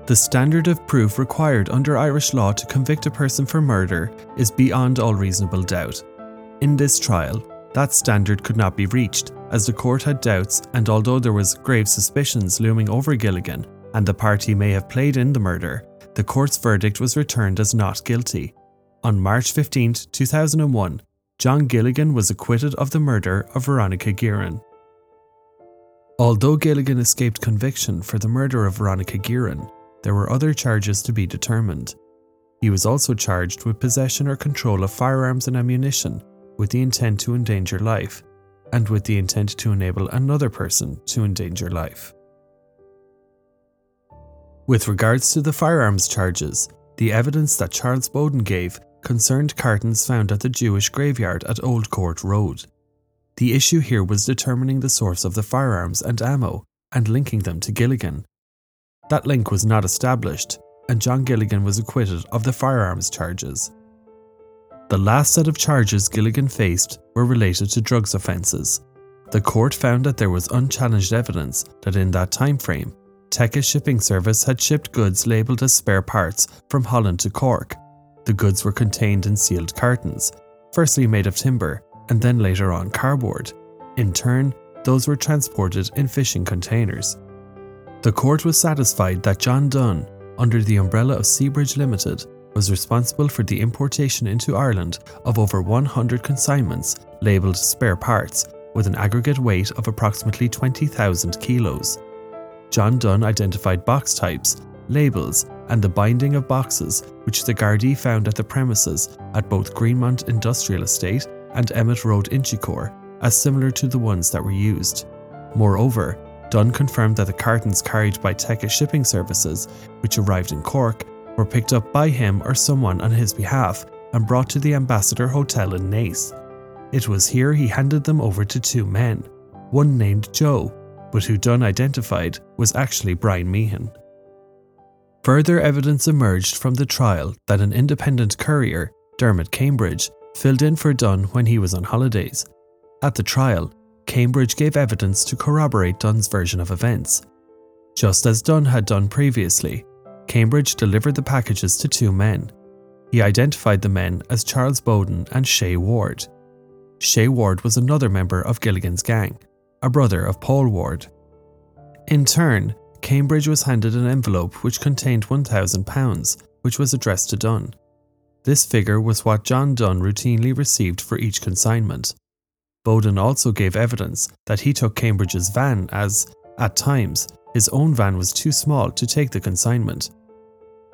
The standard of proof required under Irish law to convict a person for murder is beyond all reasonable doubt. In this trial, that standard could not be reached, as the court had doubts, and although there was grave suspicions looming over Gilligan and the part he may have played in the murder, the court's verdict was returned as not guilty. On March fifteenth, two thousand one, John Gilligan was acquitted of the murder of Veronica Guerin. Although Gilligan escaped conviction for the murder of Veronica Guerin, there were other charges to be determined. He was also charged with possession or control of firearms and ammunition with the intent to endanger life, and with the intent to enable another person to endanger life. With regards to the firearms charges, the evidence that Charles Bowden gave concerned cartons found at the Jewish graveyard at Old Court Road. The issue here was determining the source of the firearms and ammo and linking them to Gilligan. That link was not established, and John Gilligan was acquitted of the firearms charges. The last set of charges Gilligan faced were related to drugs offences. The court found that there was unchallenged evidence that in that time frame, Tekka Shipping Service had shipped goods labelled as spare parts from Holland to Cork. The goods were contained in sealed cartons, firstly made of timber and then later on cardboard. In turn, those were transported in fishing containers. The court was satisfied that John Dunn, under the umbrella of Seabridge Limited, was responsible for the importation into Ireland of over one hundred consignments labelled spare parts with an aggregate weight of approximately twenty thousand kilos. John Dunn identified box types, labels and the binding of boxes which the Gardaí found at the premises at both Greenmount Industrial Estate and Emmet Road, Inchicore as similar to the ones that were used. Moreover, Dunn confirmed that the cartons carried by Tekka Shipping Services, which arrived in Cork, were picked up by him or someone on his behalf and brought to the Ambassador Hotel in Naas. It was here he handed them over to two men, one named Joe, but who Dunn identified was actually Brian Meehan. Further evidence emerged from the trial that an independent courier, Dermot Cambridge, filled in for Dunn when he was on holidays. At the trial, Cambridge gave evidence to corroborate Dunn's version of events. Just as Dunn had done previously, Cambridge delivered the packages to two men. He identified the men as Charles Bowden and Shea Ward. Shea Ward was another member of Gilligan's gang, a brother of Paul Ward. In turn, Cambridge was handed an envelope which contained one thousand pounds, which was addressed to Dunn. This figure was what John Dunn routinely received for each consignment. Bowden also gave evidence that he took Cambridge's van as, at times, his own van was too small to take the consignment.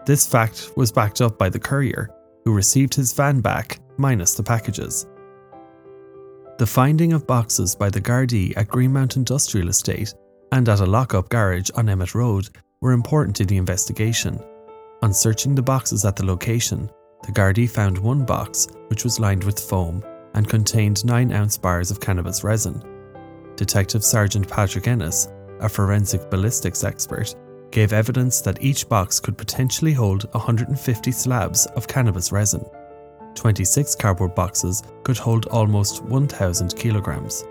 This fact was backed up by the courier, who received his van back minus the packages. The finding of boxes by the Gardaí at Greenmount Industrial Estate and at a lock-up garage on Emmet Road were important to the investigation. On searching the boxes at the location, the Gardaí found one box which was lined with foam and contained nine ounce bars of cannabis resin. Detective Sergeant Patrick Ennis, a forensic ballistics expert, gave evidence that each box could potentially hold one hundred fifty slabs of cannabis resin. twenty-six cardboard boxes could hold almost one thousand kilograms.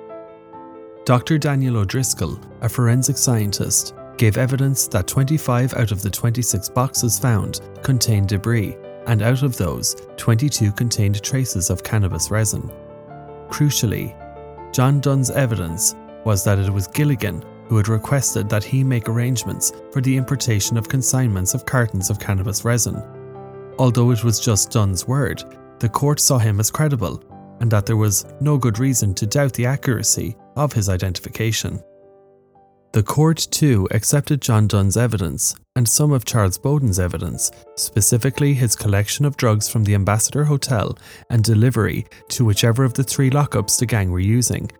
Doctor Daniel O'Driscoll, a forensic scientist, gave evidence that twenty-five out of the twenty-six boxes found contained debris, and out of those, twenty-two contained traces of cannabis resin. Crucially, John Dunn's evidence was that it was Gilligan who had requested that he make arrangements for the importation of consignments of cartons of cannabis resin. Although it was just Dunn's word, the court saw him as credible, and that there was no good reason to doubt the accuracy of his identification. The court too accepted John Dunn's evidence and some of Charles Bowden's evidence, specifically his collection of drugs from the Ambassador Hotel and delivery to whichever of the three lockups the gang were using,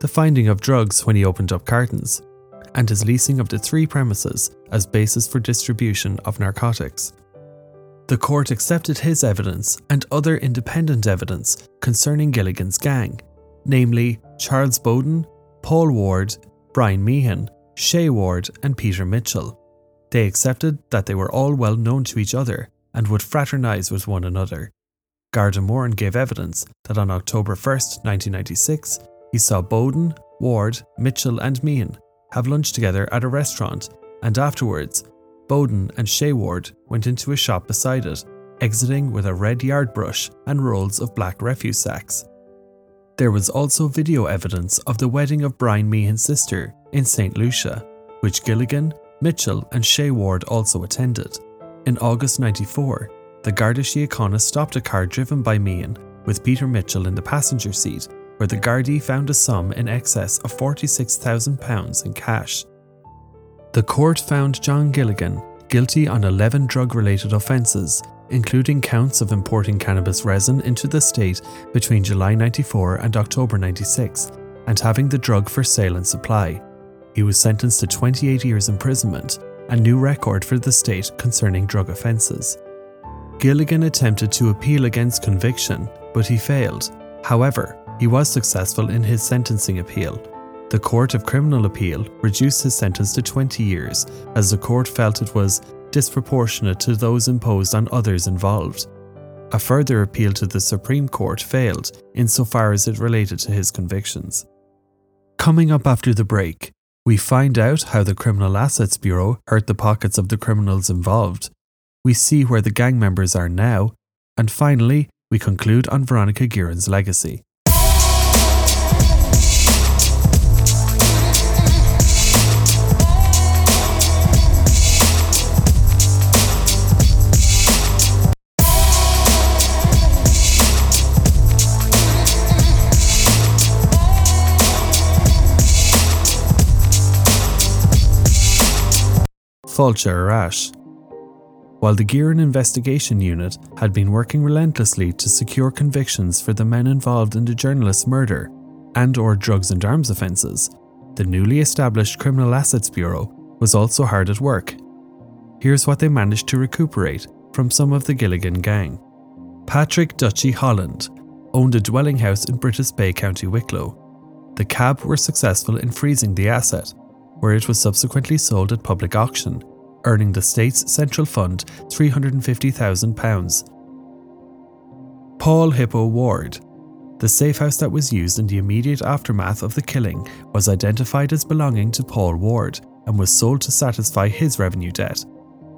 the finding of drugs when he opened up cartons, and his leasing of the three premises as basis for distribution of narcotics. The court accepted his evidence and other independent evidence concerning Gilligan's gang, namely Charles Bowden, Paul Ward, Brian Meehan, Shea Ward and Peter Mitchell. They accepted that they were all well known to each other and would fraternise with one another. Garda Moran gave evidence that on October first, nineteen ninety-six, he saw Bowden, Ward, Mitchell and Meehan have lunch together at a restaurant, and afterwards, Bowden and Shea Ward went into a shop beside it, exiting with a red yard brush and rolls of black refuse sacks. There was also video evidence of the wedding of Brian Meehan's sister in Saint Lucia, which Gilligan, Mitchell and Shea Ward also attended. In August ninety-four, the Garda Síochána stopped a car driven by Meehan with Peter Mitchell in the passenger seat, where the Gardaí found a sum in excess of forty-six thousand pounds in cash. The court found John Gilligan guilty on eleven drug-related offences, including counts of importing cannabis resin into the state between July ninety-four and October ninety-six, and having the drug for sale and supply. He was sentenced to twenty-eight years imprisonment, a new record for the state concerning drug offences. Gilligan attempted to appeal against conviction, but he failed. However, he was successful in his sentencing appeal. The Court of Criminal Appeal reduced his sentence to twenty years, as the court felt it was disproportionate to those imposed on others involved. A further appeal to the Supreme Court failed, insofar as it related to his convictions. Coming up after the break, we find out how the Criminal Assets Bureau hurt the pockets of the criminals involved. We see where the gang members are now, and finally, we conclude on Veronica Guerin's legacy. Fáilte Arás. While the Guerin Investigation Unit had been working relentlessly to secure convictions for the men involved in the journalist's murder, and or drugs and arms offences, the newly established Criminal Assets Bureau was also hard at work. Here's what they managed to recuperate from some of the Gilligan gang. Patrick Dutchie Holland owned a dwelling house in British Bay, County Wicklow. The C A B were successful in freezing the asset, where it was subsequently sold at public auction, earning the state's central fund three hundred fifty thousand pounds. Paul Hippo Ward. The safe house that was used in the immediate aftermath of the killing was identified as belonging to Paul Ward and was sold to satisfy his revenue debt.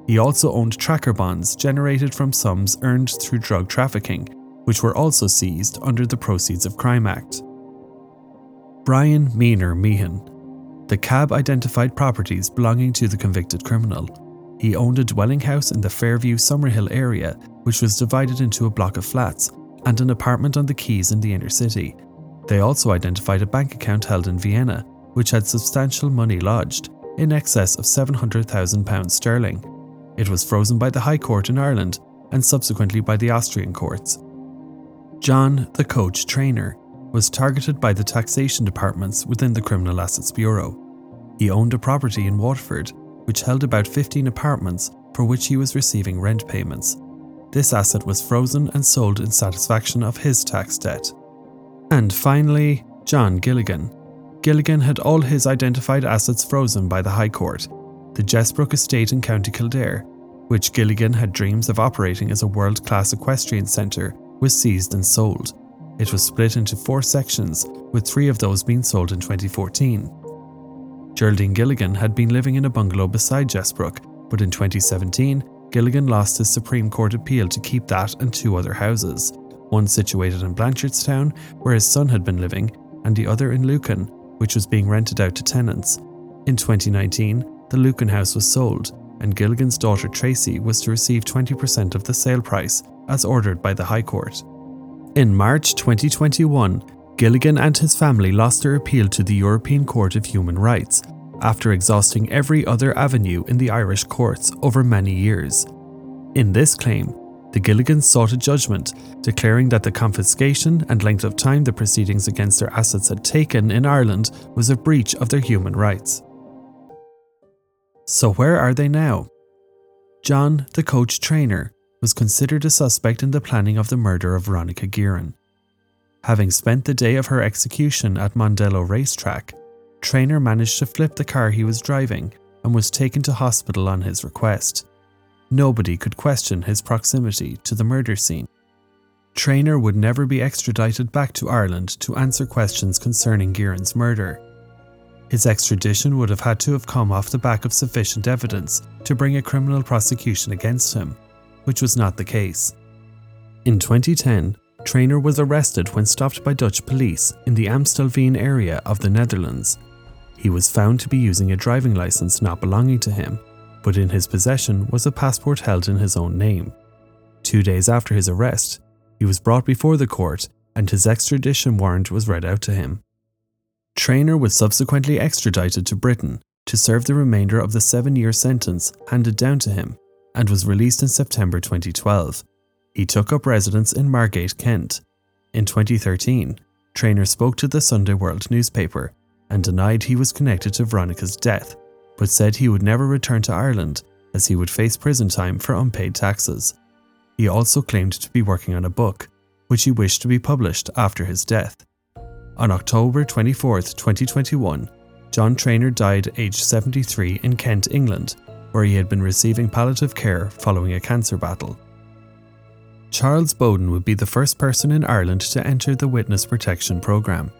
He also owned tracker bonds generated from sums earned through drug trafficking, which were also seized under the Proceeds of Crime Act. Brian Meaner Meehan. The C A B identified properties belonging to the convicted criminal. He owned a dwelling house in the Fairview Summerhill area, which was divided into a block of flats, and an apartment on the quays in the inner city. They also identified a bank account held in Vienna, which had substantial money lodged, in excess of seven hundred thousand pounds sterling. It was frozen by the High Court in Ireland and subsequently by the Austrian courts. John "the Coach" Traynor was targeted by the taxation departments within the Criminal Assets Bureau. He owned a property in Waterford, which held about fifteen apartments for which he was receiving rent payments. This asset was frozen and sold in satisfaction of his tax debt. And finally, John Gilligan. Gilligan had all his identified assets frozen by the High Court. The Jessbrook estate in County Kildare, which Gilligan had dreams of operating as a world-class equestrian centre, was seized and sold. It was split into four sections, with three of those being sold in twenty fourteen. Geraldine Gilligan had been living in a bungalow beside Jessbrook, but in twenty seventeen, Gilligan lost his Supreme Court appeal to keep that and two other houses, one situated in Blanchardstown, where his son had been living, and the other in Lucan, which was being rented out to tenants. In twenty nineteen, the Lucan house was sold, and Gilligan's daughter Tracy was to receive twenty percent of the sale price, as ordered by the High Court. In March twenty twenty-one, Gilligan and his family lost their appeal to the European Court of Human Rights after exhausting every other avenue in the Irish courts over many years. In this claim, the Gilligans sought a judgment declaring that the confiscation and length of time the proceedings against their assets had taken in Ireland was a breach of their human rights. So where are they now? John "the Coach" Traynor was considered a suspect in the planning of the murder of Veronica Guerin. Having spent the day of her execution at Mondello Racetrack, Traynor managed to flip the car he was driving and was taken to hospital on his request. Nobody could question his proximity to the murder scene. Traynor would never be extradited back to Ireland to answer questions concerning Guerin's murder. His extradition would have had to have come off the back of sufficient evidence to bring a criminal prosecution against him, which was not the case. In twenty ten, Traynor was arrested when stopped by Dutch police in the Amstelveen area of the Netherlands. He was found to be using a driving licence not belonging to him, but in his possession was a passport held in his own name. Two days after his arrest, he was brought before the court and his extradition warrant was read out to him. Traynor was subsequently extradited to Britain to serve the remainder of the seven-year sentence handed down to him, and was released in September twenty twelve. He took up residence in Margate, Kent. In twenty thirteen, Traynor spoke to the Sunday World newspaper and denied he was connected to Veronica's death, but said he would never return to Ireland as he would face prison time for unpaid taxes. He also claimed to be working on a book, which he wished to be published after his death. On October twenty-fourth, twenty twenty-one, John Traynor died aged seventy-three in Kent, England, where he had been receiving palliative care following a cancer battle. Charles Bowden would be the first person in Ireland to enter the witness protection programme.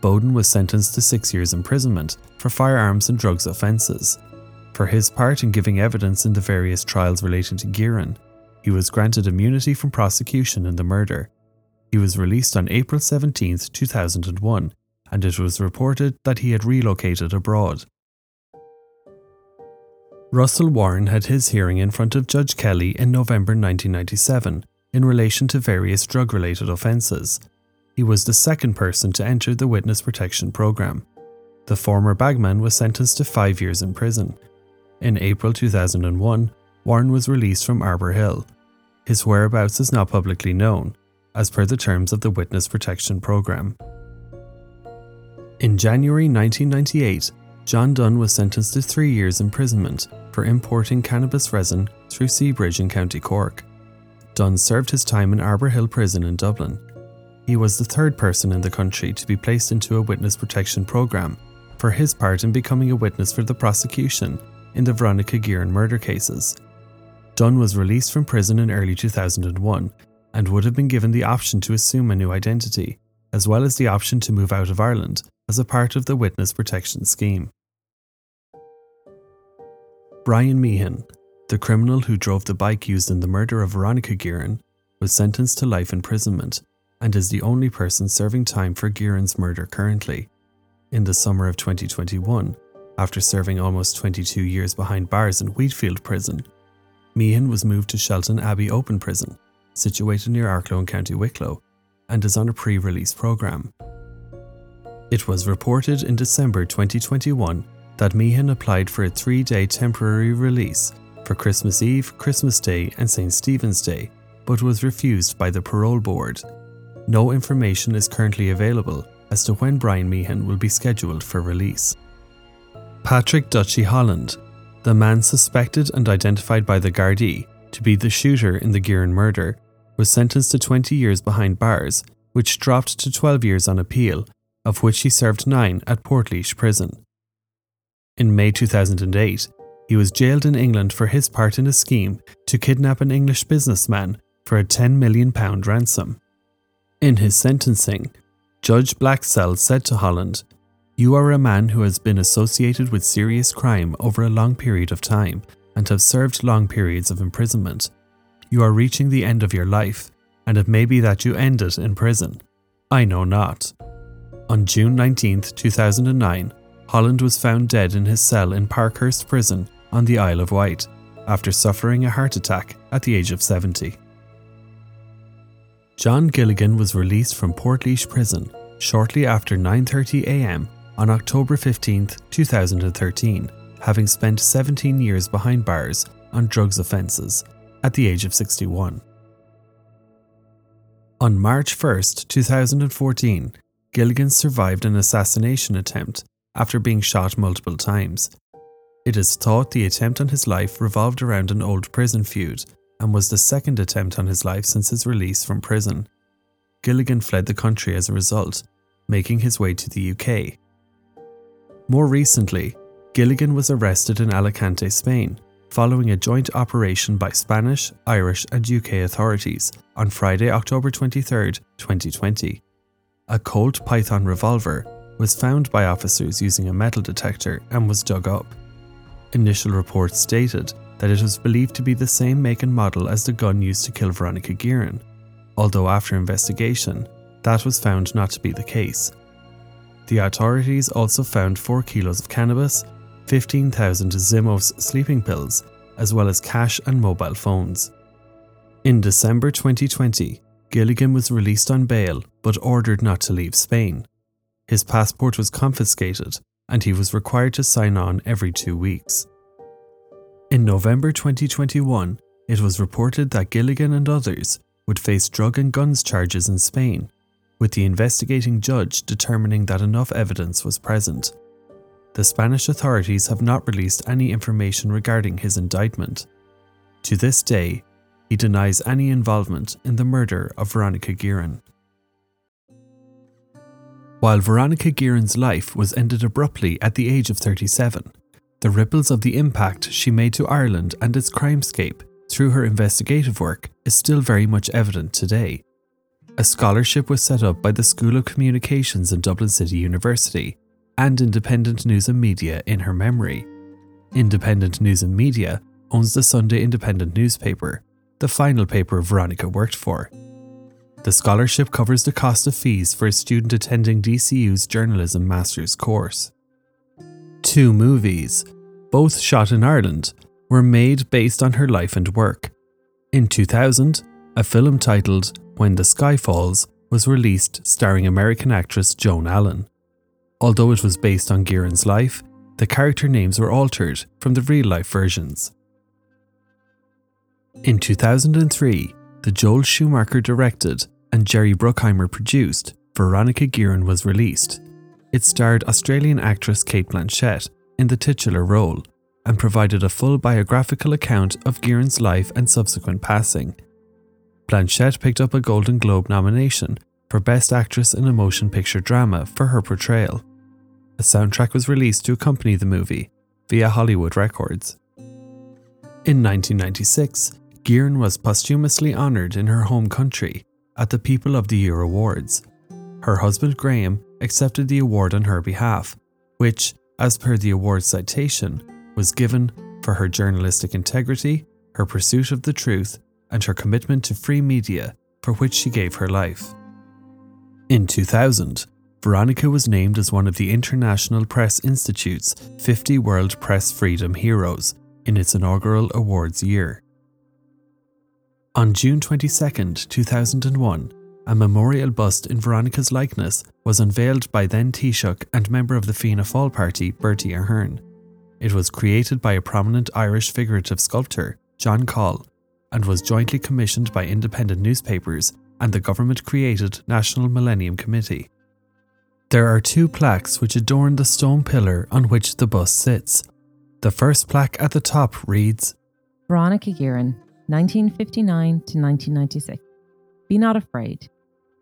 Bowden was sentenced to six years imprisonment for firearms and drugs offences. For his part in giving evidence in the various trials relating to Guerin, he was granted immunity from prosecution in the murder. He was released on April seventeenth, two thousand one, and it was reported that he had relocated abroad. Russell Warren had his hearing in front of Judge Kelly in November nineteen ninety-seven in relation to various drug-related offences. He was the second person to enter the witness protection programme. The former bagman was sentenced to five years in prison. In April two thousand one, Warren was released from Arbor Hill. His whereabouts is not publicly known, as per the terms of the witness protection programme. In January nineteen ninety-eight, John Dunn was sentenced to three years imprisonment for importing cannabis resin through Seabridge in County Cork. Dunn served his time in Arbor Hill Prison in Dublin. He was the third person in the country to be placed into a witness protection programme for his part in becoming a witness for the prosecution in the Veronica Guerin murder cases. Dunn was released from prison in early two thousand one and would have been given the option to assume a new identity, as well as the option to move out of Ireland as a part of the witness protection scheme. Brian Meehan, the criminal who drove the bike used in the murder of Veronica Guerin, was sentenced to life imprisonment and is the only person serving time for Guerin's murder currently. In the summer of twenty twenty-one, after serving almost twenty-two years behind bars in Wheatfield Prison, Meehan was moved to Shelton Abbey Open Prison, situated near Arklow in County Wicklow, and is on a pre-release programme. It was reported in December twenty twenty-one that Meehan applied for a three-day temporary release for Christmas Eve, Christmas Day and Saint Stephen's Day, but was refused by the parole board. No information is currently available as to when Brian Meehan will be scheduled for release. Patrick Duchy Holland, the man suspected and identified by the Gardaí to be the shooter in the Guerin murder, was sentenced to twenty years behind bars, which dropped to twelve years on appeal, of which he served nine at Portlaoise Prison. In May two thousand eight, he was jailed in England for his part in a scheme to kidnap an English businessman for a ten million pounds ransom. In his sentencing, Judge Blaxcell said to Holland, "You are a man who has been associated with serious crime over a long period of time and have served long periods of imprisonment. You are reaching the end of your life, and it may be that you end it in prison. I know not." On June nineteenth, two thousand nine, Holland was found dead in his cell in Parkhurst Prison on the Isle of Wight after suffering a heart attack at the age of seventy. John Gilligan was released from Portlaoise Prison shortly after nine thirty a m on October fifteenth, two thousand thirteen, having spent seventeen years behind bars on drugs offences, at the age of sixty-one. On March first, two thousand fourteen, Gilligan survived an assassination attempt after being shot multiple times. It is thought the attempt on his life revolved around an old prison feud, and was the second attempt on his life since his release from prison. Gilligan fled the country as a result, making his way to the U K. More recently, Gilligan was arrested in Alicante, Spain, following a joint operation by Spanish, Irish and U K authorities on Friday, October twenty-third, twenty twenty. A Colt Python revolver was found by officers using a metal detector and was dug up. Initial reports stated that it was believed to be the same make and model as the gun used to kill Veronica Guerin, although after investigation, that was found not to be the case. The authorities also found four kilos of cannabis, fifteen thousand Zimos sleeping pills, as well as cash and mobile phones. In December twenty twenty, Gilligan was released on bail but ordered not to leave Spain. His passport was confiscated and he was required to sign on every two weeks. In November twenty twenty-one, it was reported that Gilligan and others would face drug and guns charges in Spain, with the investigating judge determining that enough evidence was present. The Spanish authorities have not released any information regarding his indictment. To this day, he denies any involvement in the murder of Veronica Guerin. While Veronica Guerin's life was ended abruptly at the age of thirty-seven, the ripples of the impact she made to Ireland and its crimescape through her investigative work is still very much evident today. A scholarship was set up by the School of Communications in Dublin City University and Independent News and Media in her memory. Independent News and Media owns the Sunday Independent newspaper, the final paper Veronica worked for. The scholarship covers the cost of fees for a student attending D C U's journalism master's course. Two movies, both shot in Ireland, were made based on her life and work. In two thousand, a film titled When the Sky Falls was released starring American actress Joan Allen. Although it was based on Guerin's life, the character names were altered from the real-life versions. In two thousand three, the Joel Schumacher directed and Jerry Bruckheimer produced Veronica Guerin was released. It starred Australian actress Cate Blanchett in the titular role and provided a full biographical account of Guerin's life and subsequent passing. Blanchett picked up a Golden Globe nomination for Best Actress in a Motion Picture Drama for her portrayal. A soundtrack was released to accompany the movie via Hollywood Records. In nineteen ninety-six, Guerin was posthumously honoured in her home country at the People of the Year Awards. Her husband Graham accepted the award on her behalf, which, as per the award citation, was given for her journalistic integrity, her pursuit of the truth, and her commitment to free media, for which she gave her life. In two thousand, Veronica was named as one of the International Press Institute's fifty World Press Freedom Heroes in its inaugural awards year. On June twenty-second, two thousand one, a memorial bust in Veronica's likeness was unveiled by then Taoiseach and member of the Fianna Fáil party, Bertie Ahern. It was created by a prominent Irish figurative sculptor, John Coll, and was jointly commissioned by independent newspapers and the government-created National Millennium Committee. There are two plaques which adorn the stone pillar on which the bust sits. The first plaque at the top reads, Veronica Guerin, nineteen fifty-nine to nineteen ninety-six. Be not afraid.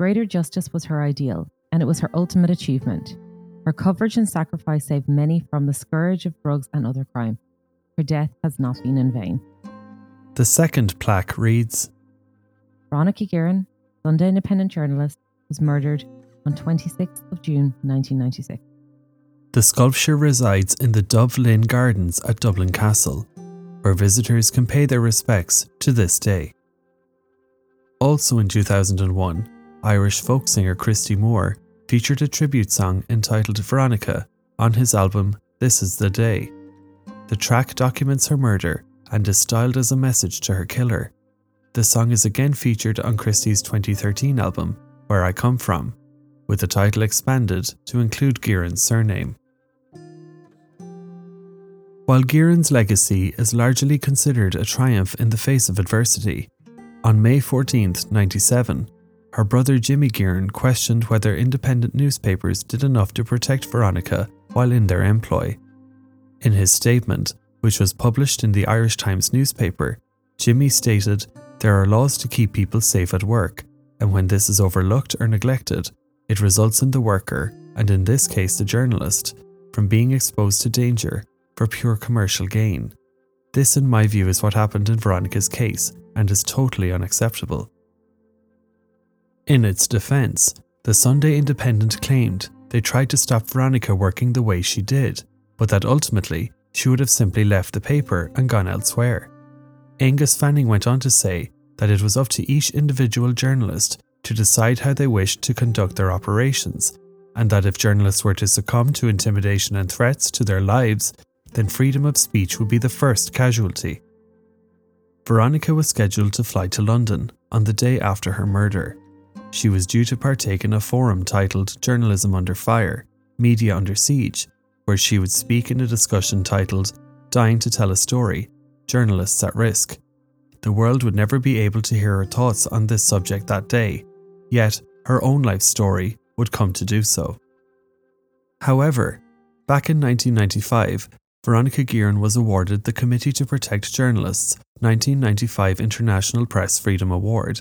Greater justice was her ideal, and it was her ultimate achievement. Her courage and sacrifice saved many from the scourge of drugs and other crime. Her death has not been in vain. The second plaque reads, Veronica Guerin, Sunday Independent journalist, was murdered on twenty-sixth of June nineteen ninety-six. The sculpture resides in the Dove Lynn Gardens at Dublin Castle, where visitors can pay their respects to this day. Also in two thousand one, Irish folk singer Christy Moore featured a tribute song entitled Veronica on his album This Is The Day. The track documents her murder and is styled as a message to her killer. The song is again featured on Christie's twenty thirteen album, Where I Come From, with the title expanded to include Guerin's surname. While Guerin's legacy is largely considered a triumph in the face of adversity, on May fourteenth, ninety-seven, her brother Jimmy Guerin questioned whether independent newspapers did enough to protect Veronica while in their employ. In his statement, which was published in the Irish Times newspaper, Jimmy stated, there are laws to keep people safe at work, and when this is overlooked or neglected, it results in the worker, and in this case the journalist, from being exposed to danger for pure commercial gain. This, in my view, is what happened in Veronica's case, and is totally unacceptable. In its defence, the Sunday Independent claimed they tried to stop Veronica working the way she did, but that ultimately she would have simply left the paper and gone elsewhere. Angus Fanning went on to say that it was up to each individual journalist to decide how they wished to conduct their operations, and that if journalists were to succumb to intimidation and threats to their lives, then freedom of speech would be the first casualty. Veronica was scheduled to fly to London on the day after her murder. She was due to partake in a forum titled Journalism Under Fire, Media Under Siege, where she would speak in a discussion titled Dying to Tell a Story, Journalists at Risk. The world would never be able to hear her thoughts on this subject that day, yet her own life story would come to do so. However, back in nineteen ninety-five, Veronica Guerin was awarded the Committee to Protect Journalists nineteen ninety-five International Press Freedom Award.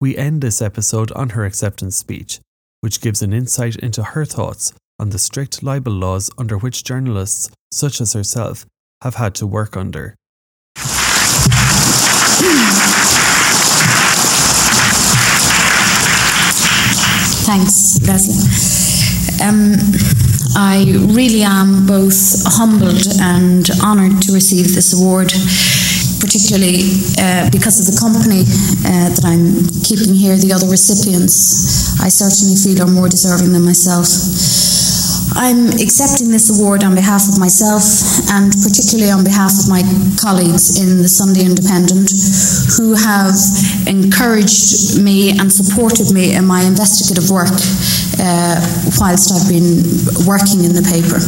We end this episode on her acceptance speech, which gives an insight into her thoughts on the strict libel laws under which journalists, such as herself, have had to work under. Thanks, Leslie. Um, I really am both humbled and honoured to receive this award, particularly uh, because of the company uh, that I'm keeping here, the other recipients. I certainly feel are more deserving than myself. I'm accepting this award on behalf of myself and particularly on behalf of my colleagues in the Sunday Independent, who have encouraged me and supported me in my investigative work uh, whilst I've been working in the paper.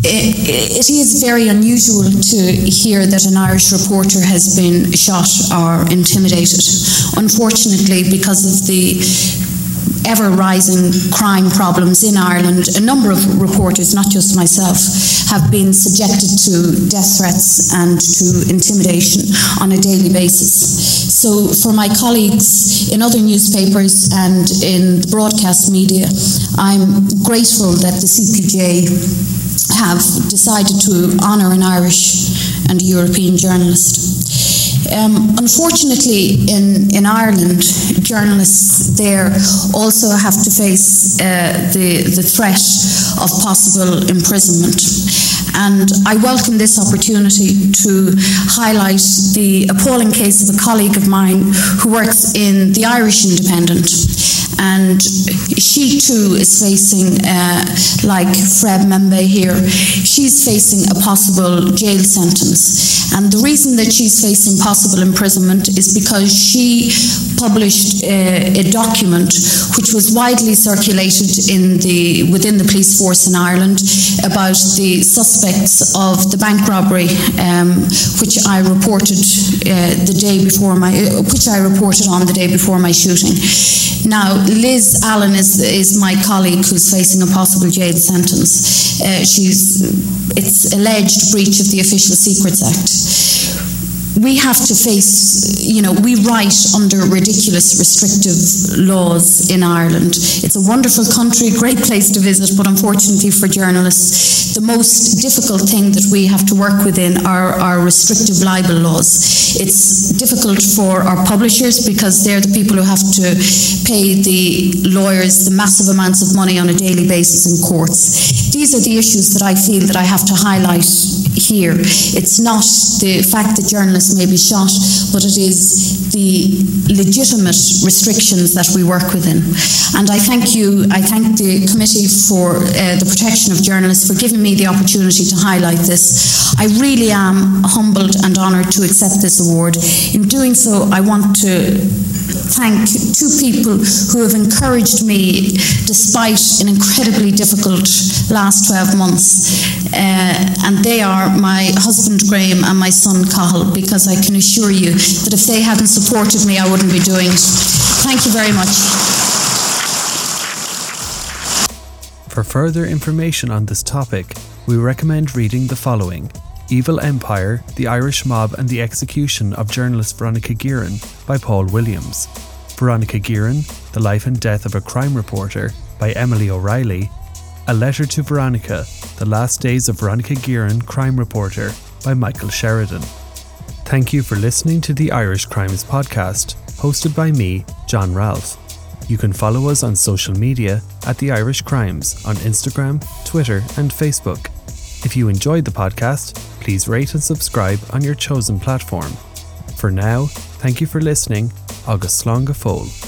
It, it is very unusual to hear that an Irish reporter has been shot or intimidated. Unfortunately, because of the ever-rising crime problems in Ireland, a number of reporters, not just myself, have been subjected to death threats and to intimidation on a daily basis. So for my colleagues in other newspapers and in the broadcast media, I'm grateful that the C P J have decided to honour an Irish and a European journalist. Um, unfortunately, in, in Ireland, journalists there also have to face uh, the, the threat of possible imprisonment. And I welcome this opportunity to highlight the appalling case of a colleague of mine who works in the Irish Independent. And she too is facing, uh, like Fred Membe here, she's facing a possible jail sentence. And the reason that she's facing possible imprisonment is because she published a, a document which was widely circulated in the, within the police force in Ireland about the suspects of the bank robbery, um, which I reported uh, the day before my, which I reported on the day before my shooting. Now, Liz Allen is, is my colleague who's facing a possible jail sentence. Uh, she's, it's alleged breach of the Official Secrets Act. We have to face, you know, we write under ridiculous restrictive laws in Ireland. It's a wonderful country, great place to visit, but unfortunately for journalists, the most difficult thing that we have to work within are our restrictive libel laws. It's difficult for our publishers because they're the people who have to pay the lawyers the massive amounts of money on a daily basis in courts. These are the issues that I feel that I have to highlight here. It's not the fact that journalists may be shot, but it is the legitimate restrictions that we work within. And I thank you, I thank the Committee for uh, the Protection of Journalists for giving me the opportunity to highlight this. I really am humbled and honoured to accept this award. In doing so, I want to thank two people who have encouraged me despite an incredibly difficult last twelve months. Uh, and they are my husband Graham and my son Cahill, because I can assure you that if they hadn't supported me, I wouldn't be doing it. Thank you very much. For further information on this topic, we recommend reading the following: Evil Empire, The Irish Mob and the Execution of Journalist Veronica Guerin by Paul Williams, Veronica Guerin, The Life and Death of a Crime Reporter by Emily O'Reilly, A Letter to Veronica, The Last Days of Veronica Guerin, Crime Reporter by Michael Sheridan. Thank you for listening to the Irish Crimes Podcast, hosted by me, John Ralph. You can follow us on social media at The Irish Crimes on Instagram, Twitter and Facebook. If you enjoyed the podcast, please rate and subscribe on your chosen platform. For now, thank you for listening. Agus slán go fóill.